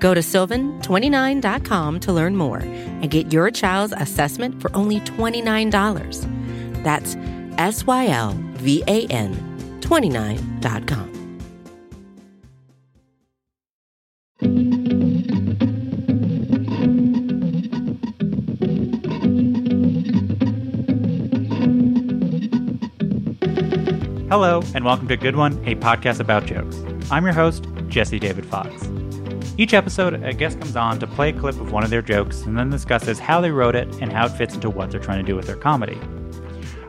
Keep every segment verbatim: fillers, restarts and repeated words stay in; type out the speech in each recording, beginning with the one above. Go to sylvan twenty-nine dot com to learn more and get your child's assessment for only twenty-nine dollars. That's S Y L V A N twenty-nine dot com. Hello, and welcome to Good One, a podcast about jokes. I'm your host, Jesse David Fox. Each episode, a guest comes on to play a clip of one of their jokes and then discusses how they wrote it and how it fits into what they're trying to do with their comedy.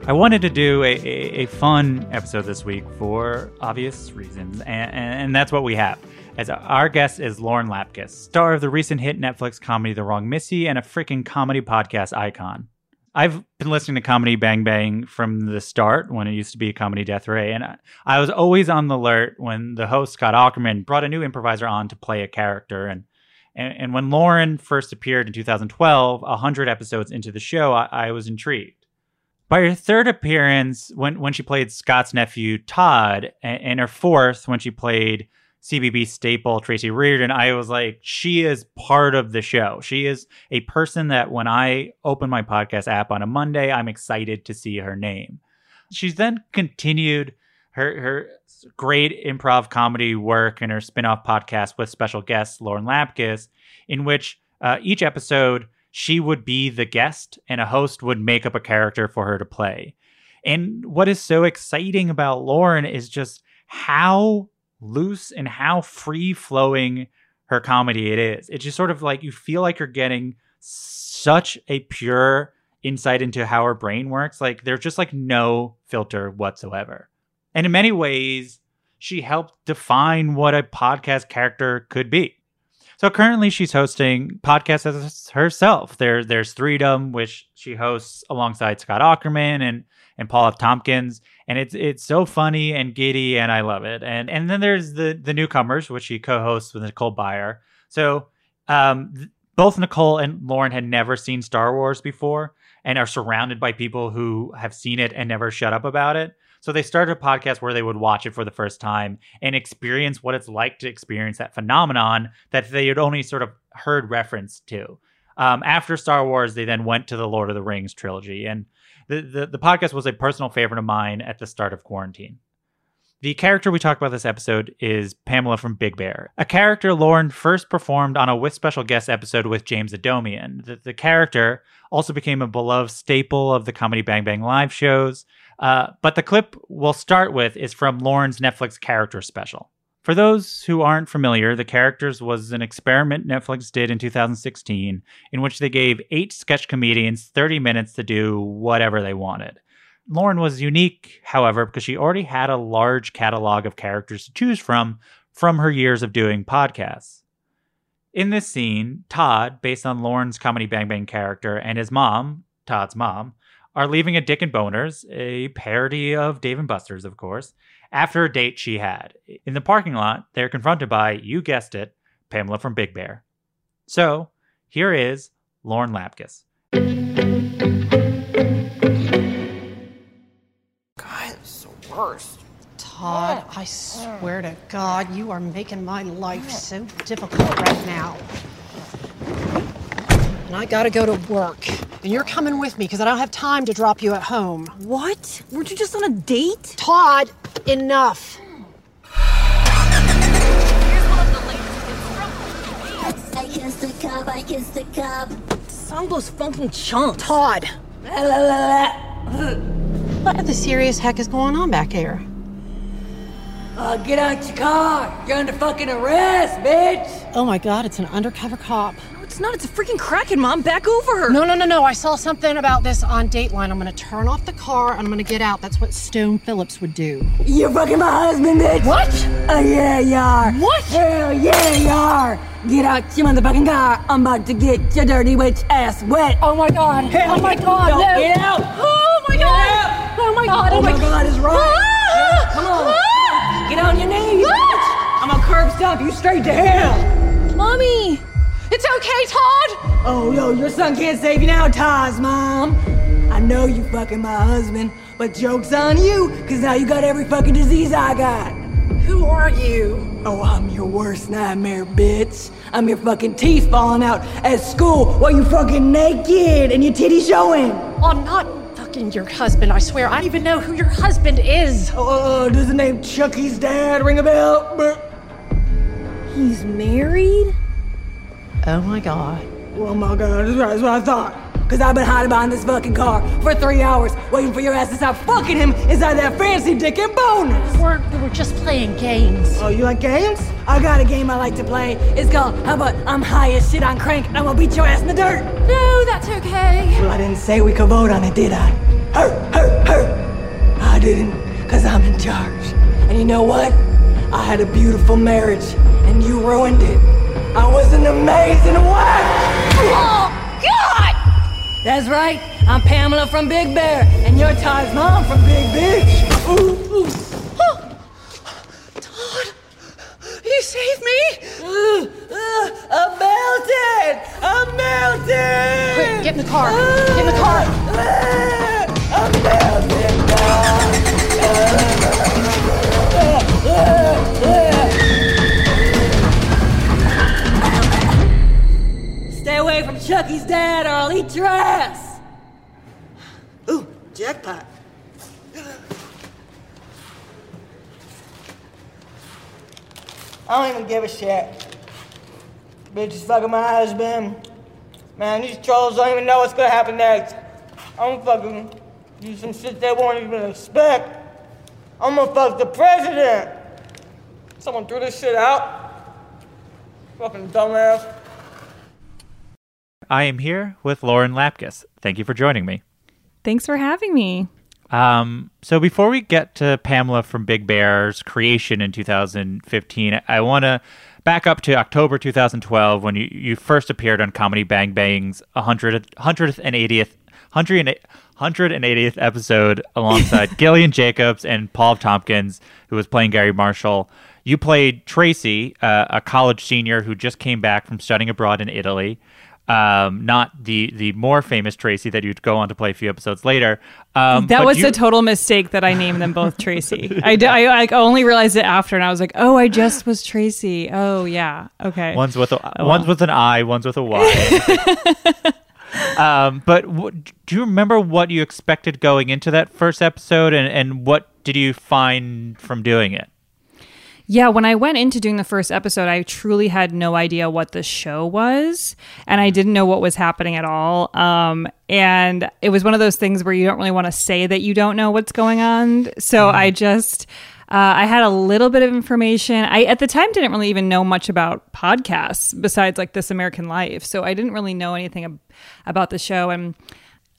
I wanted to do a, a, a fun episode this week for obvious reasons, and, and that's what we have. As our guest is Lauren Lapkus, star of the recent hit Netflix comedy The Wrong Missy and a freaking comedy podcast icon. I've been listening to Comedy Bang Bang from the start when it used to be Comedy Death Ray, and I, I was always on the alert when the host, Scott Aukerman, brought a new improviser on to play a character. And and, and when Lauren first appeared in two thousand twelve, one hundred episodes into the show, I, I was intrigued. By her third appearance, when, when she played Scott's nephew, Todd, and, and her fourth, when she played C B B staple Tracy Reardon, I was like, she is part of the show. She is a person that when I open my podcast app on a Monday, I'm excited to see her name. She's then continued her her great improv comedy work in her spinoff podcast With Special Guest Lauren Lapkus, in which uh, each episode she would be the guest and a host would make up a character for her to play. And what is so exciting about Lauren is just how loose and how free-flowing her comedy it is. It's just sort of like you feel like you're getting such a pure insight into how her brain works. Like there's just like no filter whatsoever. And in many ways, she helped define what a podcast character could be. So currently she's hosting podcasts as herself. There, there's Threedom, which she hosts alongside Scott Aukerman and and Paul F. Tompkins. And it's it's so funny and giddy, and I love it. And and then there's the the Newcomers, which she co-hosts with Nicole Byer. So um, th- both Nicole and Lauren had never seen Star Wars before and are surrounded by people who have seen it and never shut up about it. So they started a podcast where they would watch it for the first time and experience what it's like to experience that phenomenon that they had only sort of heard reference to. Um, after Star Wars, they then went to the Lord of the Rings trilogy. And the, the, the podcast was a personal favorite of mine at the start of quarantine. The character we talked about this episode is Pamela from Big Bear, a character Lauren first performed on a With Special Guest episode with James Adomian. The, the character also became a beloved staple of the Comedy Bang Bang live shows. Uh, but the clip we'll start with is from Lauren's Netflix character special. For those who aren't familiar, The Characters was an experiment Netflix did in two thousand sixteen in which they gave eight sketch comedians thirty minutes to do whatever they wanted. Lauren was unique, however, because she already had a large catalog of characters to choose from from her years of doing podcasts. In this scene, Todd, based on Lauren's Comedy Bang Bang character, and his mom, Todd's mom, are leaving a Dick and Boners, a parody of Dave and Buster's, of course, after a date she had. In the parking lot, they're confronted by, you guessed it, Pamela from Big Bear. So, here is Lauren Lapkus. God, it's the worst. Todd, I swear to God, you are making my life so difficult right now. and I gotta go to work. And you're coming with me, because I don't have time to drop you at home. What? Weren't you just on a date? Todd, enough. I kissed the cop, I kissed the cop. Song goes funky chunks. Todd. What the serious heck is going on back here? Uh, get out your car. You're under fucking arrest, bitch. Oh my God, it's an undercover cop. No, it's not. It's a freaking Kraken, Mom. Back over. No, no, no, no. I saw something about this on Dateline. I'm gonna turn off the car and I'm gonna get out. That's what Stone Phillips would do. You're fucking my husband, bitch. What? Oh, yeah, you are. What? Hell yeah, you are. Get out your motherfucking car. I'm about to get your dirty witch ass wet. Oh my God. Hell, oh my God. Don't no. Get out. Oh my God. Oh my God. Oh my God is right. Come on. Get on your knees, bitch! I'm gonna curb stomp you straight to hell! Mommy! It's okay, Todd! Oh, no, your son can't save you now, Todd's mom! I know you fucking my husband, but joke's on you, because now you got every fucking disease I got! Who are you? Oh, I'm your worst nightmare, bitch! I'm your fucking teeth falling out at school while you fucking naked and your titty showing! I'm not... your husband, I swear. I don't even know who your husband is. Oh, uh, does the name Chucky's dad ring a bell? He's married? Oh my God. Oh my God, that's right, that's what I thought. Because I've been hiding behind this fucking car for three hours, waiting for your ass to stop fucking him inside that fancy Dick and Boners. We're, we're just playing games. Oh, you like games? I got a game I like to play. It's called, how about I'm high as shit on crank and I'm gonna beat your ass in the dirt. No, that's okay. Well, I didn't say we could vote on it, did I? Her, her, her. I didn't, because I'm in charge. And you know what? I had a beautiful marriage, and you ruined it. I was an amazing wife. Oh, God! That's right, I'm Pamela from Big Bear, and you're Todd's mom from Big Bitch. Ooh, ooh. Oh, Todd, you saved me. Ooh, ooh, I'm melted, I'm melted. Quick, get in the car, uh, get in the car. Uh, I'm melted now. Uh, uh, uh, uh. Stay away from Chucky's dad or I'll eat your ass! Ooh, jackpot. I don't even give a shit. Bitch is fucking my husband. Man, these trolls don't even know what's gonna happen next. I'm fucking do some shit they won't even expect. I'm gonna fuck the president. Someone threw this shit out. Fucking dumbass. I am here with Lauren Lapkus. Thank you for joining me. Thanks for having me. Um, so before we get to Pamela from Big Bear's creation in two thousand fifteen, I want to back up to October two thousand twelve when you, you first appeared on Comedy Bang Bang's one hundredth, one hundredth and eightieth, one hundredth, one hundredth and eightieth episode alongside Gillian Jacobs and Paul F. Tompkins, who was playing Gary Marshall. You played Tracy, uh, a college senior who just came back from studying abroad in Italy. Um, not the, the more famous Tracy that you'd go on to play a few episodes later. Um, that was you... a total mistake that I named them both Tracy. I, d- I, I only realized it after, and I was like, oh, I just was Tracy. Oh, yeah. Okay. One's with, a, oh, one's well. with an I, one's with a Y. um, but w- do you remember what you expected going into that first episode, and, and what did you find from doing it? Yeah, when I went into doing the first episode, I truly had no idea what the show was, and I didn't know what was happening at all. Um, and it was one of those things where you don't really want to say that you don't know what's going on. So mm. I just, uh, I had a little bit of information. I, at the time, didn't really even know much about podcasts besides like This American Life. So I didn't really know anything ab- about the show. And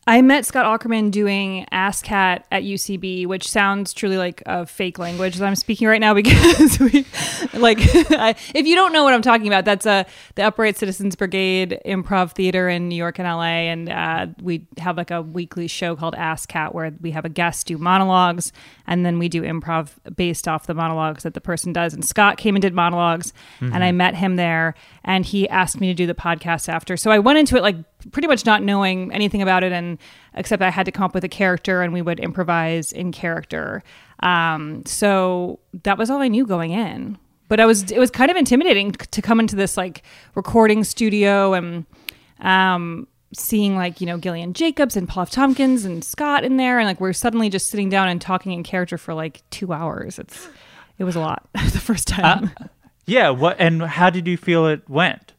I met Scott Aukerman doing ASCAT at U C B, which sounds truly like a fake language that I'm speaking right now because we, like, I, if you don't know what I'm talking about, that's a the Upright Citizens Brigade Improv Theater in New York and L A, and uh, we have like a weekly show called ASCAT where we have a guest do monologues, and then we do improv based off the monologues that the person does. And Scott came and did monologues, mm-hmm. and I met him there, and he asked me to do the podcast after. So I went into it like pretty much not knowing anything about it, and except I had to come up with a character and we would improvise in character. Um, so that was all I knew going in. But I was it was kind of intimidating to come into this like recording studio and um, seeing, like, you know, Gillian Jacobs and Paul F. Tompkins and Scott in there, and like we're suddenly just sitting down and talking in character for like two hours. It's it was a lot the first time. Uh, yeah. What and how did you feel it went?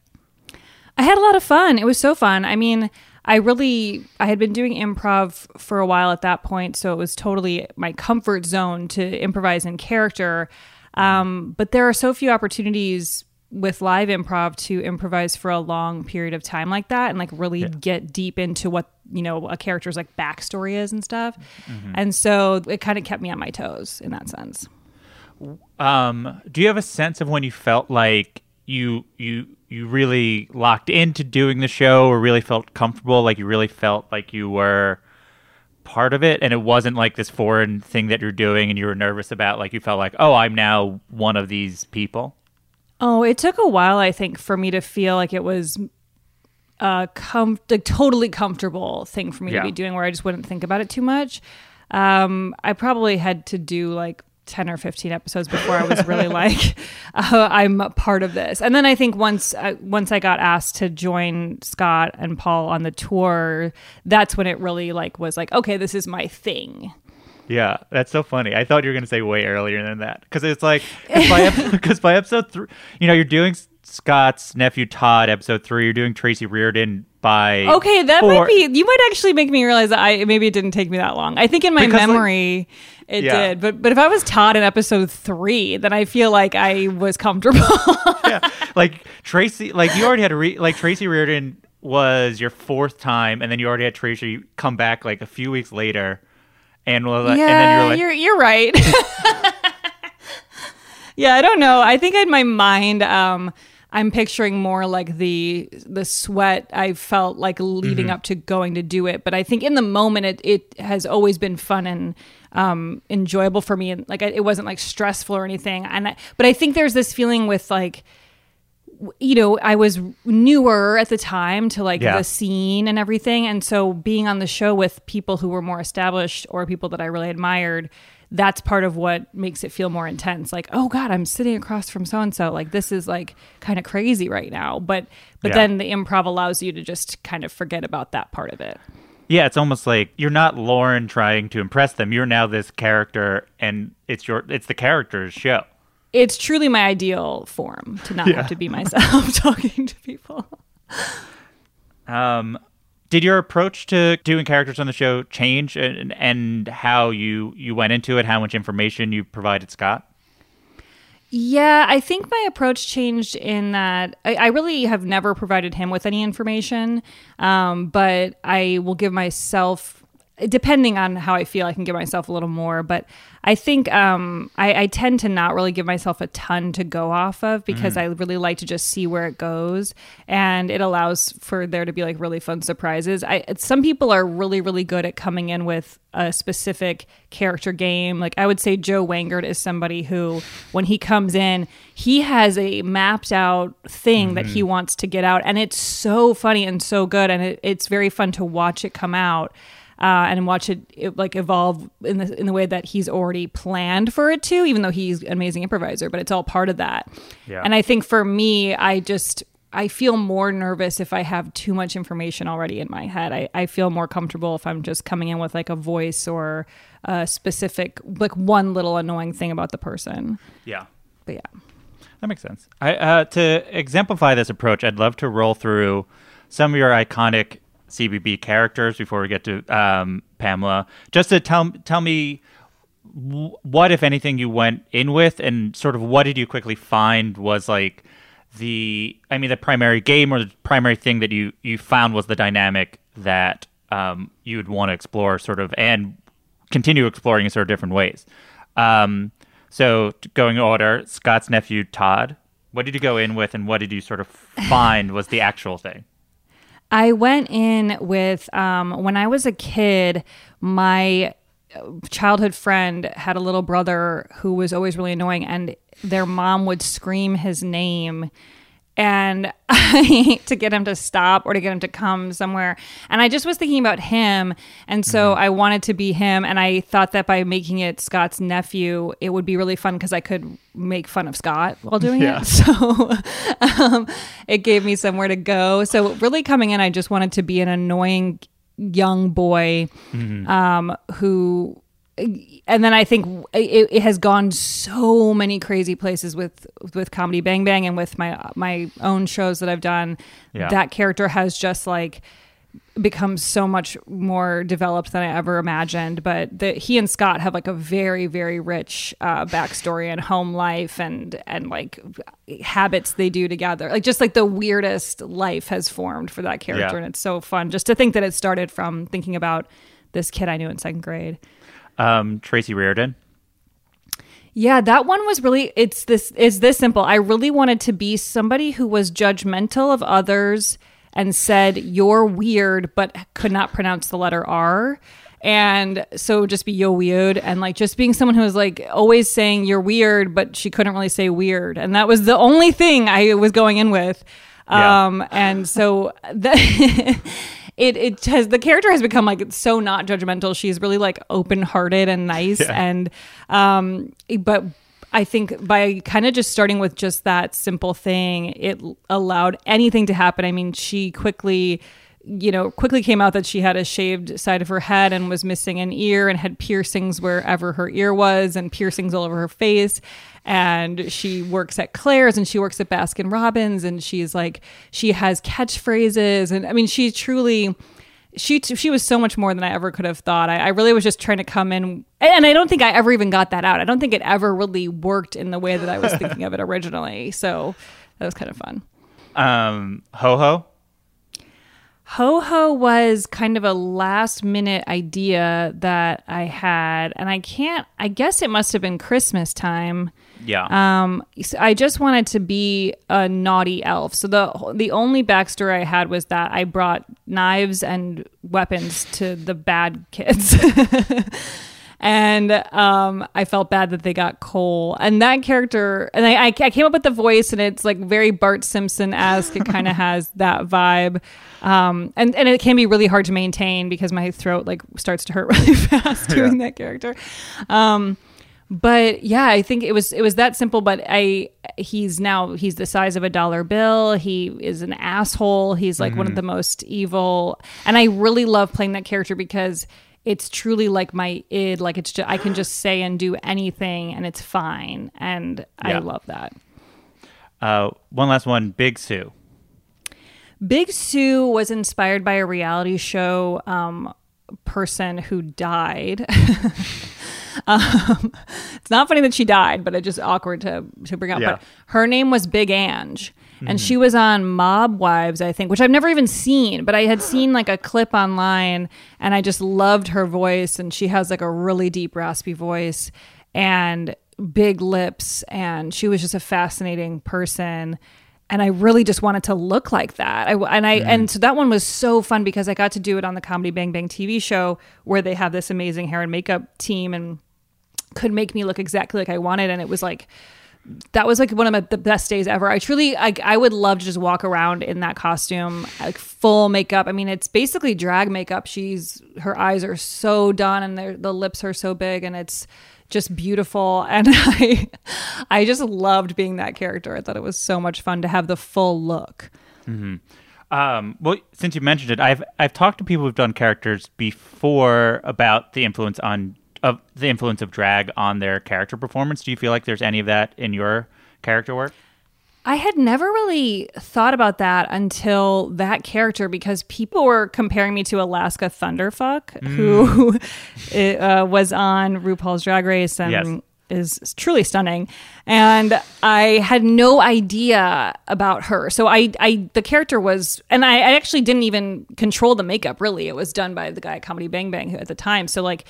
I had a lot of fun. It was so fun. I mean, I really I had been doing improv for a while at that point, so it was totally my comfort zone to improvise in character. Um, but there are so few opportunities with live improv to improvise for a long period of time like that and like really yeah. get deep into what, you know, a character's like backstory is and stuff. Mm-hmm. And so it kind of kept me on my toes in that sense. Um, do you have a sense of when you felt like you you you really locked into doing the show or really felt comfortable, like you really felt like you were part of it and it wasn't like this foreign thing that you're doing and you were nervous about, like you felt like, oh, I'm now one of these people? Oh, it took a while, I think, for me to feel like it was a com- like, totally comfortable thing for me yeah. to be doing where I just wouldn't think about it too much. Um, I probably had to do like ten or fifteen episodes before I was really like, uh, I'm a part of this. And then I think once I, once I got asked to join Scott and Paul on the tour, that's when it really like was like, okay, this is my thing. Yeah, that's so funny. I thought you were going to say way earlier than that. Because it's like, because by, by episode three, you know, you're doing Scott's nephew Todd episode three, you're doing Tracy Reardon by Okay, that four. might be, you might actually make me realize that I maybe it didn't take me that long. I think in my because, memory like, it yeah. did. But but if I was Todd in episode three, then I feel like I was comfortable. yeah, like Tracy, like you already had, a re- like Tracy Reardon was your fourth time and then you already had Tracy come back like a few weeks later. And, we'll, yeah, and then you're like, you're, you're right. yeah, I don't know. I think in my mind, um, I'm picturing more like the the sweat I felt like leading mm-hmm. up to going to do it. But I think in the moment, it it has always been fun and um, enjoyable for me, and like it wasn't like stressful or anything. And I, but I think there's this feeling with like, you know, I was newer at the time to like yeah. the scene and everything. And so being on the show with people who were more established or people that I really admired, that's part of what makes it feel more intense. Like, oh God, I'm sitting across from so-and-so. Like this is like kind of crazy right now. But, but yeah. then the improv allows you to just kind of forget about that part of it. Yeah, it's almost like you're not Lauren trying to impress them. You're now this character and it's your, it's the character's show. It's truly my ideal form to not yeah. have to be myself talking to people. Um, did your approach to doing characters on the show change and, and how you, you went into it, how much information you provided Scott? Yeah, I think my approach changed in that I, I really have never provided him with any information, um, but I will give myself... depending on how I feel, I can give myself a little more. But I think um, I, I tend to not really give myself a ton to go off of because mm. I really like to just see where it goes. And it allows for there to be like really fun surprises. I, some people are really, really good at coming in with a specific character game. Like I would say Joe Wangert is somebody who, when he comes in, he has a mapped out thing mm. that he wants to get out. And it's so funny and so good. And it, it's very fun to watch it come out. Uh, and watch it, it like evolve in the in the way that he's already planned for it to, even though he's an amazing improviser, but it's all part of that. Yeah. And I think for me, I just, I feel more nervous if I have too much information already in my head. I, I feel more comfortable if I'm just coming in with like a voice or a specific, like one little annoying thing about the person. Yeah. But yeah. That makes sense. I uh, to exemplify this approach, I'd love to roll through some of your iconic C B B characters before we get to um, Pamela. Just to tell tell me w- what, if anything, you went in with, and sort of what did you quickly find was like the, I mean, the primary game or the primary thing that you, you found was the dynamic that um, you would want to explore, sort of, and continue exploring in sort of different ways. Um, so going in order, Scott's nephew Todd. What did you go in with, and what did you sort of find was the actual thing? I went in with, um, when I was a kid, my childhood friend had a little brother who was always really annoying, and their mom would scream his name and I to get him to stop or to get him to come somewhere. And I just was thinking about him. And so mm-hmm. I wanted to be him. And I thought that by making it Scott's nephew, it would be really fun because I could make fun of Scott while doing yeah. it. So um, it gave me somewhere to go. So really coming in, I just wanted to be an annoying young boy mm-hmm. um, who... And then I think it, it has gone so many crazy places with, with Comedy Bang Bang and with my my own shows that I've done. Yeah. That character has just like become so much more developed than I ever imagined. But the, he and Scott have like a very, very rich uh, backstory and home life and and like habits they do together. Like just like the weirdest life has formed for that character. Yeah. And it's so fun just to think that it started from thinking about this kid I knew in second grade. Um, Tracy Reardon. Yeah, that one was really, it's this, is this simple. I really wanted to be somebody who was judgmental of others and said, you're weird, but could not pronounce the letter R. And so just be yo weird. And like just being someone who was like always saying you're weird, but she couldn't really say weird. And that was the only thing I was going in with. Yeah. Um, and so that... It it has the character has become like so not judgmental. She's really like open hearted and nice, yeah. and um. But I think by kind of just starting with just that simple thing, it allowed anything to happen. I mean, she quickly, you know, quickly came out that she had a shaved side of her head and was missing an ear and had piercings wherever her ear was and piercings all over her face. And she works at Claire's and she works at Baskin Robbins and she's like, she has catchphrases. And I mean, she truly, she she was so much more than I ever could have thought. I, I really was just trying to come in. And I don't think I ever even got that out. I don't think it ever really worked in the way that I was thinking of it originally. So that was kind of fun. Um, Ho-Ho? Ho-Ho was kind of a last minute idea that I had. And I can't, I guess it must have been Christmas time. Yeah. Um, I just wanted to be a naughty elf. So the the only backstory I had was that I brought knives and weapons to the bad kids. And um, I felt bad that they got Cole. And that character, and I, I came up with the voice, and it's like very Bart Simpson-esque. It kind of has that vibe. Um, and, and it can be really hard to maintain because my throat like starts to hurt really fast doing yeah. that character. Um But yeah, I think it was it was that simple. But I he's now he's the size of a dollar bill. He is an asshole. He's like mm-hmm. one of the most evil. And I really love playing that character because it's truly like my id. Like it's just, I can just say and do anything, and it's fine. And yeah. I love that. Uh, one last one, Big Sue. Big Sue was inspired by a reality show um, person who died. Um, it's not funny that she died, but it's just awkward to, to bring up. Yeah. But her name was Big Ange, and mm-hmm. she was on Mob Wives, I think, which I've never even seen, but I had seen like a clip online, and I just loved her voice, and she has like a really deep, raspy voice and big lips, and she was just a fascinating person. And I really just wanted to look like that. I, and I, mm. and so that one was so fun because I got to do it on the Comedy Bang Bang T V show where they have this amazing hair and makeup team and could make me look exactly like I wanted. And it was like, that was like one of my, the best days ever. I truly, I, I would love to just walk around in that costume, like full makeup. I mean, it's basically drag makeup. She's, her eyes are so done and the lips are so big and it's just beautiful. And I I just loved being that character. I thought it was so much fun to have the full look. Mm-hmm. Um, well, since you mentioned it, I've I've talked to people who've done characters before about the influence on of the influence of drag on their character performance. Do you feel like there's any of that in your character work? I had never really thought about that until that character, because people were comparing me to Alaska Thunderfuck, mm. who it, uh, was on RuPaul's Drag Race and yes. is truly stunning. And I had no idea about her. So I, I the character was, and I, I actually didn't even control the makeup, really. It was done by the guy at Comedy Bang Bang at the time. So like,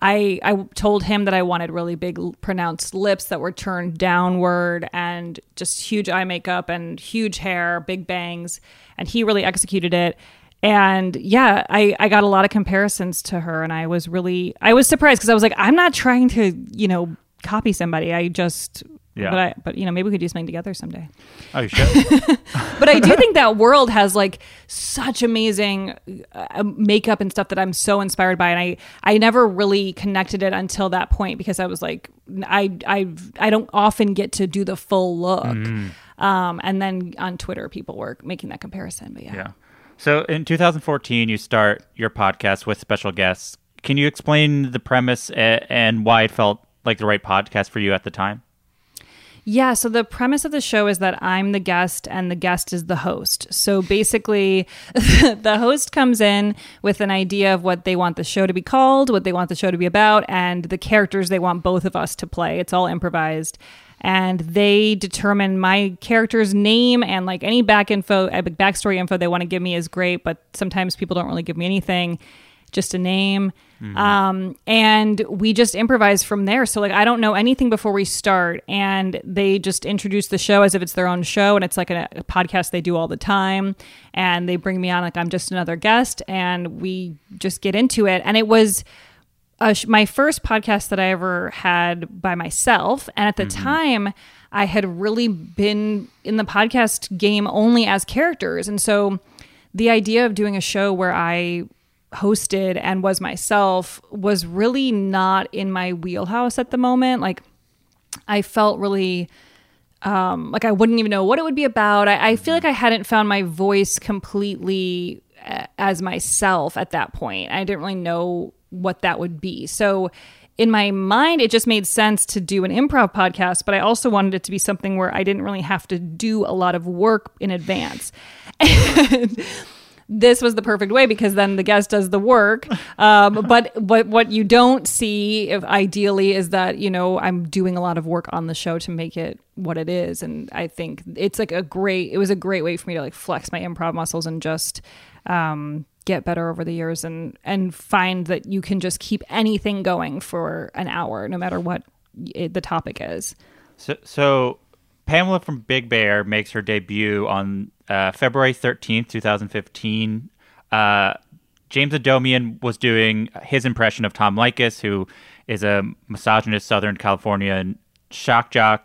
I, I told him that I wanted really big, pronounced lips that were turned downward and just huge eye makeup and huge hair, big bangs. And he really executed it. And yeah, I, I got a lot of comparisons to her. And I was really, I was surprised because I was like, I'm not trying to, you know, copy somebody. I just Yeah. But I, but you know, maybe we could do something together someday. Oh, you should. But I do think that world has like such amazing uh, makeup and stuff that I'm so inspired by, and I, I never really connected it until that point because I was like, I I I don't often get to do the full look. Mm. Um, and then on Twitter, people were making that comparison. But yeah. Yeah. So in two thousand fourteen, you start your podcast with special guests. Can you explain the premise a- and why it felt like the right podcast for you at the time? Yeah, so the premise of the show is that I'm the guest and the guest is the host. So basically, the host comes in with an idea of what they want the show to be called, what they want the show to be about, and the characters they want both of us to play. It's all improvised. And they determine my character's name, and like any back info, backstory info they want to give me is great, but sometimes people don't really give me anything, just a name. Mm-hmm. Um, and we just improvise from there. So like, I don't know anything before we start, and they just introduce the show as if it's their own show. And it's like a, a podcast they do all the time. And they bring me on, like I'm just another guest, and we just get into it. And it was Uh, my first podcast that I ever had by myself. And at the mm-hmm. time, I had really been in the podcast game only as characters. And so the idea of doing a show where I hosted and was myself was really not in my wheelhouse at the moment. Like, I felt really... Um, like I wouldn't even know what it would be about. I, I feel like I hadn't found my voice completely as myself at that point. I didn't really know what that would be. So in my mind, it just made sense to do an improv podcast, but I also wanted it to be something where I didn't really have to do a lot of work in advance. And this was the perfect way, because then the guest does the work. Um, but what, what you don't see, if ideally, is that, you know, I'm doing a lot of work on the show to make it what it is. And I think it's like a great, it was a great way for me to like flex my improv muscles and just um, get better over the years, and, and find that you can just keep anything going for an hour, no matter what it, the topic is. So, so Pamela from Big Bear makes her debut on Uh, February thirteenth, twenty fifteen, uh, James Adomian was doing his impression of Tom Likas, who is a misogynist Southern California shock jock.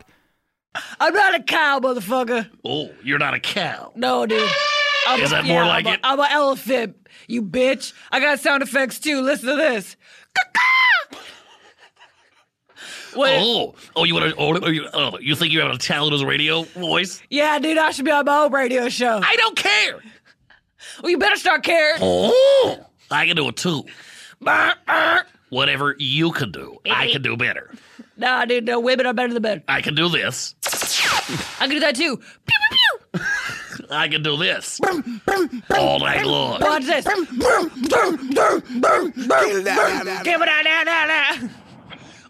I'm not a cow, motherfucker. Oh, you're not a cow. No, dude. I'm, is that yeah, more like I'm a, it? I'm an elephant, you bitch. I got sound effects, too. Listen to this. What? Oh, oh! You want to? Oh, you, oh, you think you have a talented radio voice? Yeah, dude, I should be on my own radio show. I don't care. Well, you better start caring. Oh, I can do it too. Burr, burr. Whatever you can do, it, I can do better. Nah, dude, no, women are better than men. I can do this. I can do that too. Pew, pew, pew. I can do this all night long. Watch this.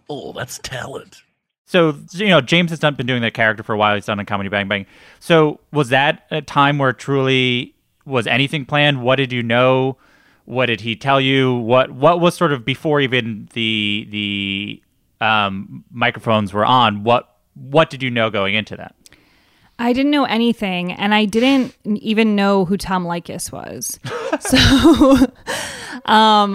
Oh, that's talent. So, you know, James has done, been doing that character for a while. He's done on Comedy Bang Bang. So was that a time where truly was anything planned? What did you know? What did he tell you? What what was sort of before even the the um, microphones were on? What what did you know going into that? I didn't know anything, and I didn't even know who Tom Likas was. So um,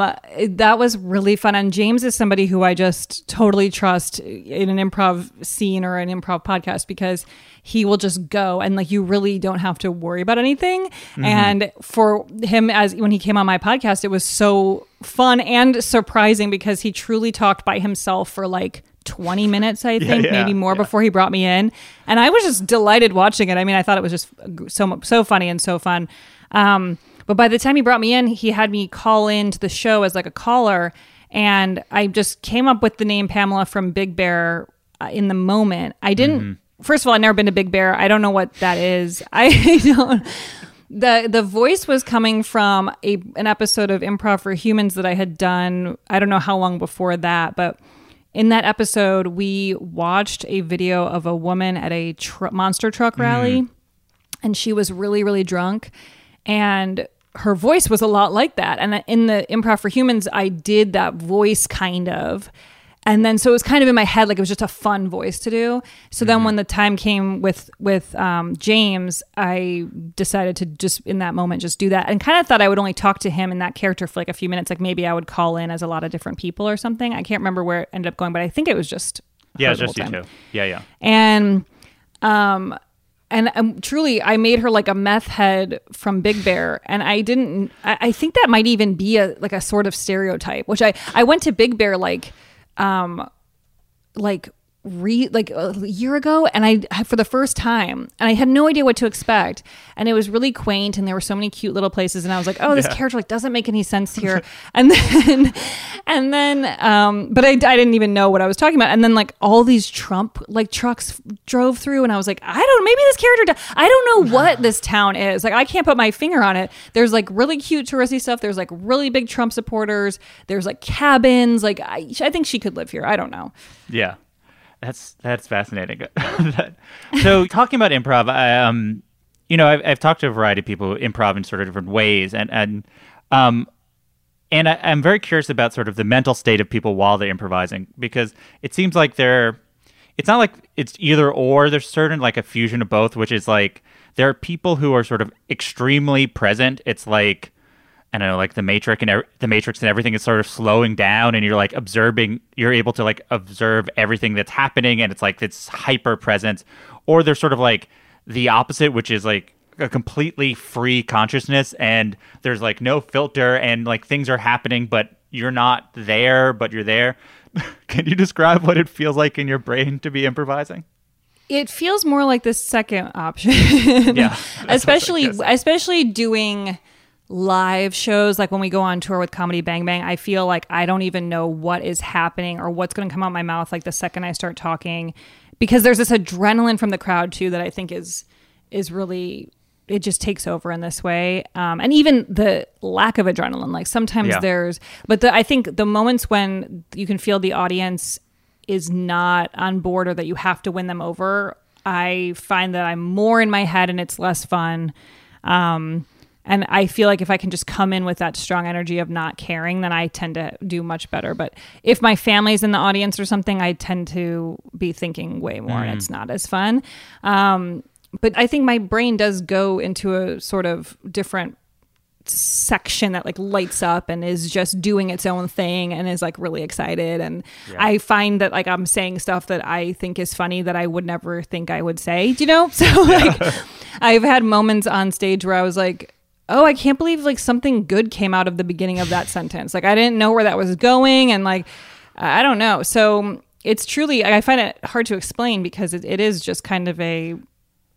that was really fun. And James is somebody who I just totally trust in an improv scene or an improv podcast, because he will just go, and like you really don't have to worry about anything. Mm-hmm. And for him, as when he came on my podcast, it was so fun and surprising, because he truly talked by himself for like twenty minutes, I think, yeah, yeah, maybe more, yeah, before he brought me in. And I was just delighted watching it. I mean, I thought it was just so so funny and so fun. Um, but by the time he brought me in, he had me call into the show as like a caller. And I just came up with the name Pamela from Big Bear uh, in the moment. I didn't, mm-hmm. first of all, I'd never been to Big Bear. I don't know what that is. I don't. The the voice was coming from a an episode of Improv for Humans that I had done, I don't know how long before that, but in that episode, we watched a video of a woman at a tr- monster truck rally, mm. and she was really, really drunk, and her voice was a lot like that. And in the Improv for Humans, I did that voice kind of, and then so it was kind of in my head, like it was just a fun voice to do. So mm-hmm. then when the time came with with um, James, I decided to just in that moment just do that, and kind of thought I would only talk to him in that character for like a few minutes. Like maybe I would call in as a lot of different people or something. I can't remember where it ended up going, but I think it was just Yeah, just you two. Yeah, yeah. And um, and um, truly, I made her like a meth head from Big Bear, and I didn't. I, I think that might even be a like a sort of stereotype, which I I went to Big Bear like, um, like. Re- like a year ago, and I for the first time, and I had no idea what to expect, and it was really quaint, and there were so many cute little places, and I was like, oh, this yeah. character like doesn't make any sense here. and then and then um but I, I didn't even know what I was talking about, and then like all these Trump like trucks drove through, and I was like, I don't maybe this character do- I don't know what this town is like. I can't put my finger on it. There's like really cute touristy stuff, there's like really big Trump supporters, there's like cabins, like I, I think she could live here, I don't know. Yeah. That's that's fascinating. So talking about improv, I, um, you know, I've, I've talked to a variety of people improv in sort of different ways, and and um, and I, I'm very curious about sort of the mental state of people while they're improvising, because it seems like they're, it's not like it's either or. There's certain like a fusion of both, which is like there are people who are sort of extremely present. It's like, I don't know, like the Matrix and the Matrix and everything is sort of slowing down, and you're like observing, you're able to like observe everything that's happening, and it's like this hyper presence. Or there's sort of like the opposite, which is like a completely free consciousness, and there's like no filter, and like things are happening, but you're not there, but you're there. Can you describe what it feels like in your brain to be improvising? It feels more like the second option. Yeah. especially, especially doing live shows, like when we go on tour with Comedy Bang Bang, I feel like I don't even know what is happening or what's going to come out my mouth like the second I start talking, because there's this adrenaline from the crowd too that I think is is really, it just takes over in this way. Um, and even the lack of adrenaline, like sometimes yeah. there's, but the, I think the moments when you can feel the audience is not on board or that you have to win them over, I find that I'm more in my head and it's less fun. Um, And I feel like if I can just come in with that strong energy of not caring, then I tend to do much better. But if my family's in the audience or something, I tend to be thinking way more, mm. and it's not as fun. Um, but I think my brain does go into a sort of different section that like lights up and is just doing its own thing and is like really excited. And yeah. I find that like I'm saying stuff that I think is funny that I would never think I would say, you know? So like I've had moments on stage where I was like, oh, I can't believe like something good came out of the beginning of that sentence. Like I didn't know where that was going, and like, I don't know. So it's truly, I find it hard to explain, because it, it is just kind of a,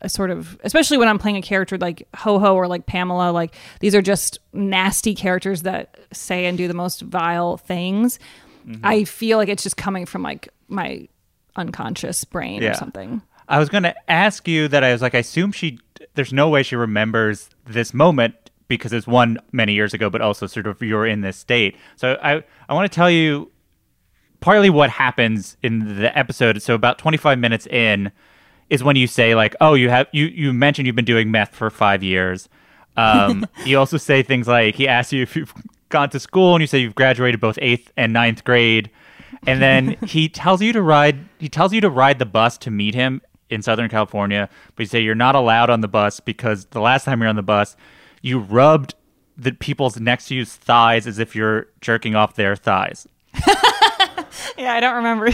a sort of, especially when I'm playing a character like Ho-Ho or like Pamela, like these are just nasty characters that say and do the most vile things. Mm-hmm. I feel like it's just coming from like my unconscious brain yeah. or something. I was going to ask you that. I was like, I assume she, there's no way she remembers this moment, because it's one many years ago, but also sort of you're in this state. So I, I want to tell you partly what happens in the episode. So about twenty-five minutes in is when you say like, oh, you have you, you mentioned you've been doing meth for five years. Um, you also say things like, he asks you if you've gone to school, and you say you've graduated both eighth and ninth grade. And then he tells you to ride. He tells you to ride the bus to meet him in Southern California. But you say you're not allowed on the bus, because the last time you're on the bus, you rubbed the people's next to you's thighs as if you're jerking off their thighs. Yeah, I don't remember.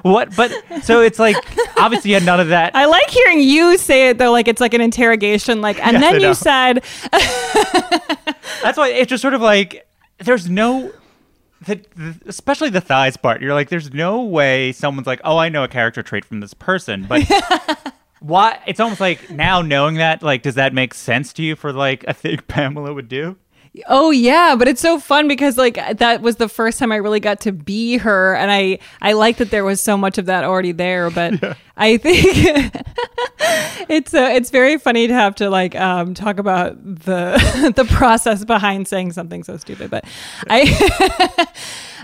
What? But so it's like, obviously you had none of that. I like hearing you say it though, like it's like an interrogation, like, and yes, then you said. That's why it's just sort of like, there's no, the, the, especially the thighs part. You're like, there's no way someone's like, oh, I know a character trait from this person, but. Why? It's almost like now knowing that, like, does that make sense to you for like a thing Pamela would do? Oh yeah, but it's so fun, because like that was the first time I really got to be her, and I I like that there was so much of that already there. But yeah. I think it's uh, it's very funny to have to like um, talk about the the process behind saying something so stupid. But I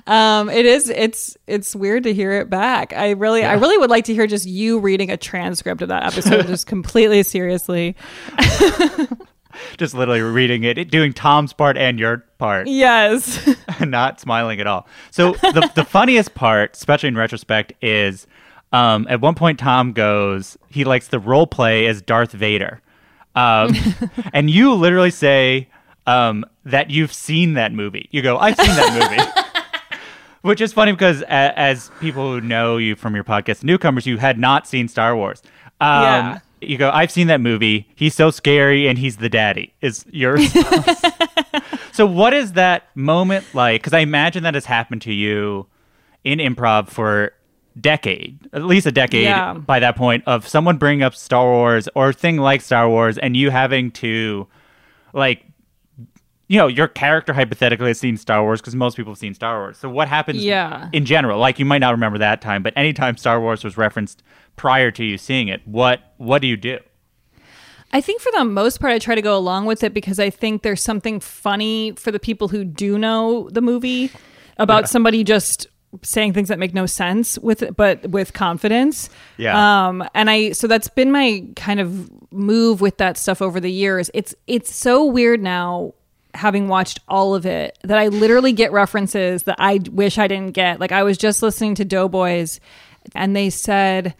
um, it is it's it's weird to hear it back. I really yeah. I really would like to hear just you reading a transcript of that episode, just completely seriously. Just literally reading it, doing Tom's part and your part. Yes. Not smiling at all. So the the funniest part, especially in retrospect, is um, at one point Tom goes, he likes the role play as Darth Vader. Um, and you literally say um, that you've seen that movie. You go, I've seen that movie. Which is funny because a- as people who know you from your podcast, Newcomers, you had not seen Star Wars. Um, yeah. You go, I've seen that movie. He's so scary and he's the daddy is your response. So what is that moment like? Because I imagine that has happened to you in improv for decade, at least a decade yeah. by that point, of someone bringing up Star Wars or a thing like Star Wars and you having to, like, you know, your character hypothetically has seen Star Wars because most people have seen Star Wars. So what happens yeah. in general? Like, you might not remember that time, but anytime Star Wars was referenced prior to you seeing it, what what do you do? I think for the most part, I try to go along with it because I think there's something funny for the people who do know the movie about yeah. somebody just saying things that make no sense with, but with confidence. Yeah. Um, and I, so that's been my kind of move with that stuff over the years. It's, it's so weird now, having watched all of it, that I literally get references that I wish I didn't get. Like, I was just listening to Doughboys and they said,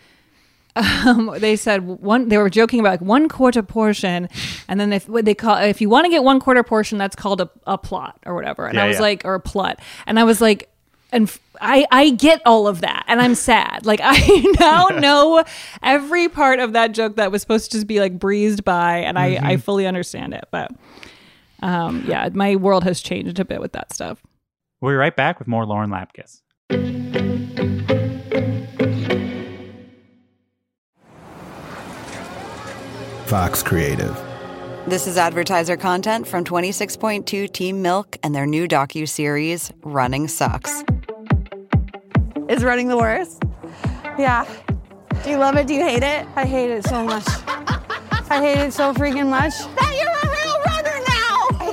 um, they said one, they were joking about like one quarter portion. And then if what they call, if you want to get one quarter portion, that's called a, a plot or whatever. And yeah, I was yeah. like, or a plot. And I was like, and I, I get all of that. And I'm sad. Like, I now know every part of that joke that was supposed to just be like breezed by. And mm-hmm. I, I fully understand it. But um, yeah, my world has changed a bit with that stuff. We'll be right back with more Lauren Lapkus. Fox Creative. This is advertiser content from twenty-six point two Team Milk and their new docuseries, Running Sucks. Is running the worst? Yeah. Do you love it? Do you hate it? I hate it so much. I hate it so freaking much. That you're a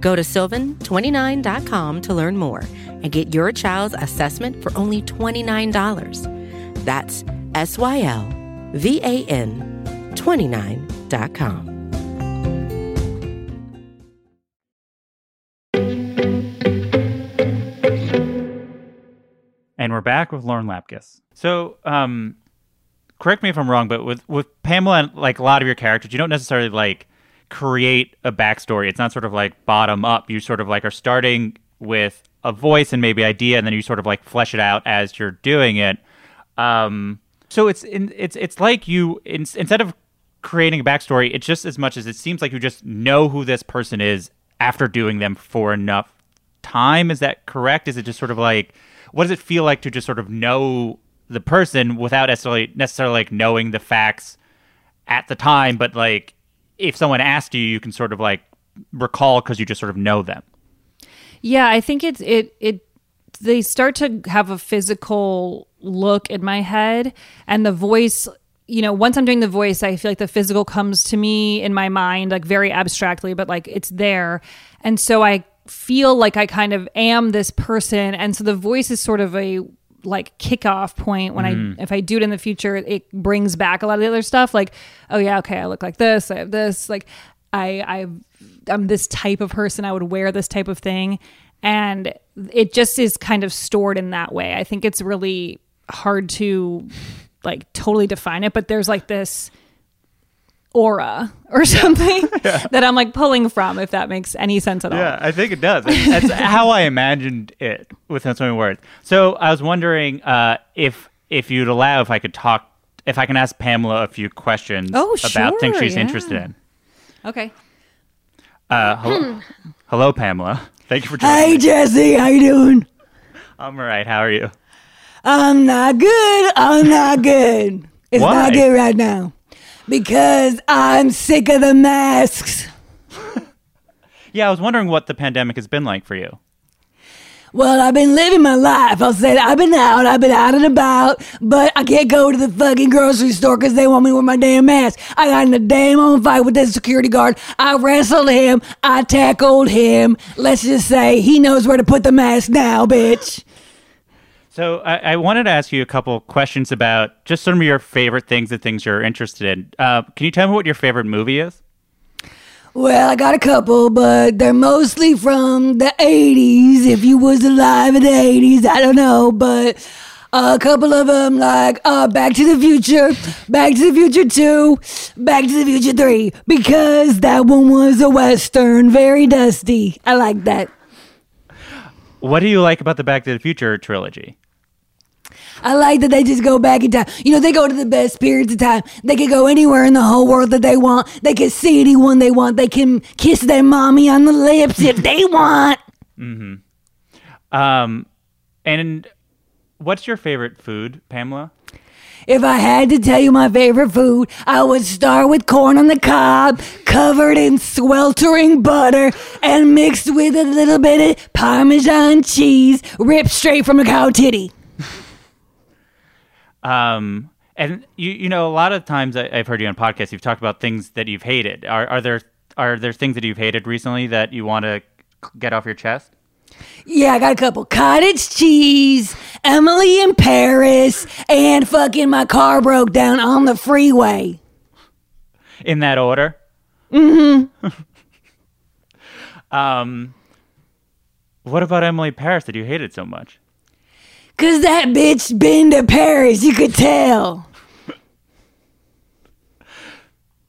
Go to sylvan twenty-nine dot com to learn more and get your child's assessment for only twenty-nine dollars. That's S Y L V A N twenty-nine dot com. And we're back with Lauren Lapkus. So, um, correct me if I'm wrong, but with, with Pamela and like a lot of your characters, you don't necessarily like create a backstory. It's not sort of like bottom up. You sort of like are starting with a voice and maybe idea, and then you sort of like flesh it out as you're doing it. Um, so it's in, it's it's like you in, instead of creating a backstory, it's just as much as it seems like you just know who this person is after doing them for enough time. Is that correct? Is it just sort of like, what does it feel like to just sort of know the person without necessarily, necessarily like knowing the facts at the time? But like, if someone asked you, you can sort of like recall because you just sort of know them. Yeah, I think it's it it they start to have a physical look in my head, and the voice, you know, once I'm doing the voice, I feel like the physical comes to me in my mind, like very abstractly, but like it's there. And so I feel like I kind of am this person. And so the voice is sort of a like kickoff point when mm. I, if I do it in the future, it brings back a lot of the other stuff. Like, oh yeah, okay, I look like this, I have this, like I, I I'm this type of person, I would wear this type of thing. And it just is kind of stored in that way. I think it's really hard to like totally define it, but there's like this aura or something yeah. that I'm like pulling from, if that makes any sense at all. Yeah, I think it does. That's how I imagined it without so many words. So I was wondering uh, if if you'd allow if I could talk, if I can ask Pamela a few questions oh, sure, about things she's yeah. interested in. Okay. Uh, hello, hmm. hello, Pamela. Thank you for joining. Hey, Jesse. How you doing? I'm all right. How are you? I'm not good. I'm not good. It's Why? Not good right now because I'm sick of the masks. Yeah, I was wondering what the pandemic has been like for you. Well, I've been living my life. I'll say that I've been out. I've been out and about, but I can't go to the fucking grocery store because they want me to wear my damn mask. I got in a damn own fight with that security guard. I wrestled him. I tackled him. Let's just say he knows where to put the mask now, bitch. So I, I wanted to ask you a couple questions about just some of your favorite things and things you're interested in. Uh, can you tell me what your favorite movie is? Well, I got a couple, but they're mostly from the eighties. If you was alive in the eighties, I don't know, but a couple of them, like uh, Back to the Future, Back to the Future two, Back to the Future three, because that one was a Western, very dusty. I like that. What do you like about the Back to the Future trilogy? I like that they just go back in time. You know, they go to the best periods of time. They can go anywhere in the whole world that they want. They can see anyone they want. They can kiss their mommy on the lips if they want. Mm-hmm. Um, and what's your favorite food, Pamela? If I had to tell you my favorite food, I would start with corn on the cob, covered in sweltering butter, and mixed with a little bit of Parmesan cheese, ripped straight from a cow titty. Um, and you, you know, a lot of times I, I've heard you on podcasts, you've talked about things that you've hated. Are, are there, are there things that you've hated recently that you want to get off your chest? Yeah, I got a couple. Cottage cheese, Emily in Paris, and fucking my car broke down on the freeway. In that order? Mm-hmm. um, what about Emily in Paris that you hated so much? Because that bitch been to Paris, you could tell.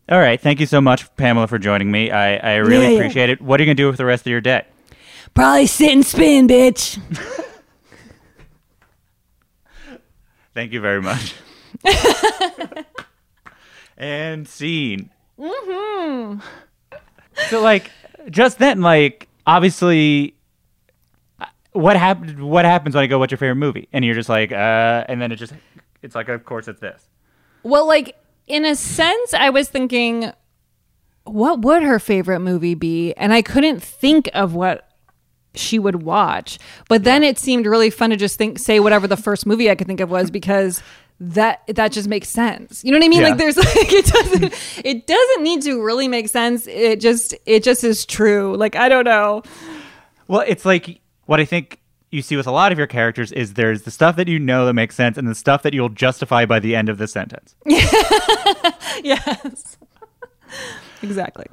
All right, thank you so much, Pamela, for joining me. I, I really yeah, appreciate yeah. it. What are you going to do with the rest of your day? Probably sit and spin, bitch. Thank you very much. And scene. Mm-hmm. So, like, just then, like, obviously... What happened? What happens when I go, what's your favorite movie? And you're just like, uh, and then it just, it's like, of course it's this. Well, like, in a sense, I was thinking, what would her favorite movie be? And I couldn't think of what she would watch. But then it seemed really fun to just think, say whatever the first movie I could think of was, because that that just makes sense. You know what I mean? Yeah. Like there's like it doesn't it doesn't need to really make sense. It just it just is true. Like, I don't know. Well, it's like, what I think you see with a lot of your characters is there's the stuff that you know that makes sense and the stuff that you'll justify by the end of the sentence. Yes. Exactly.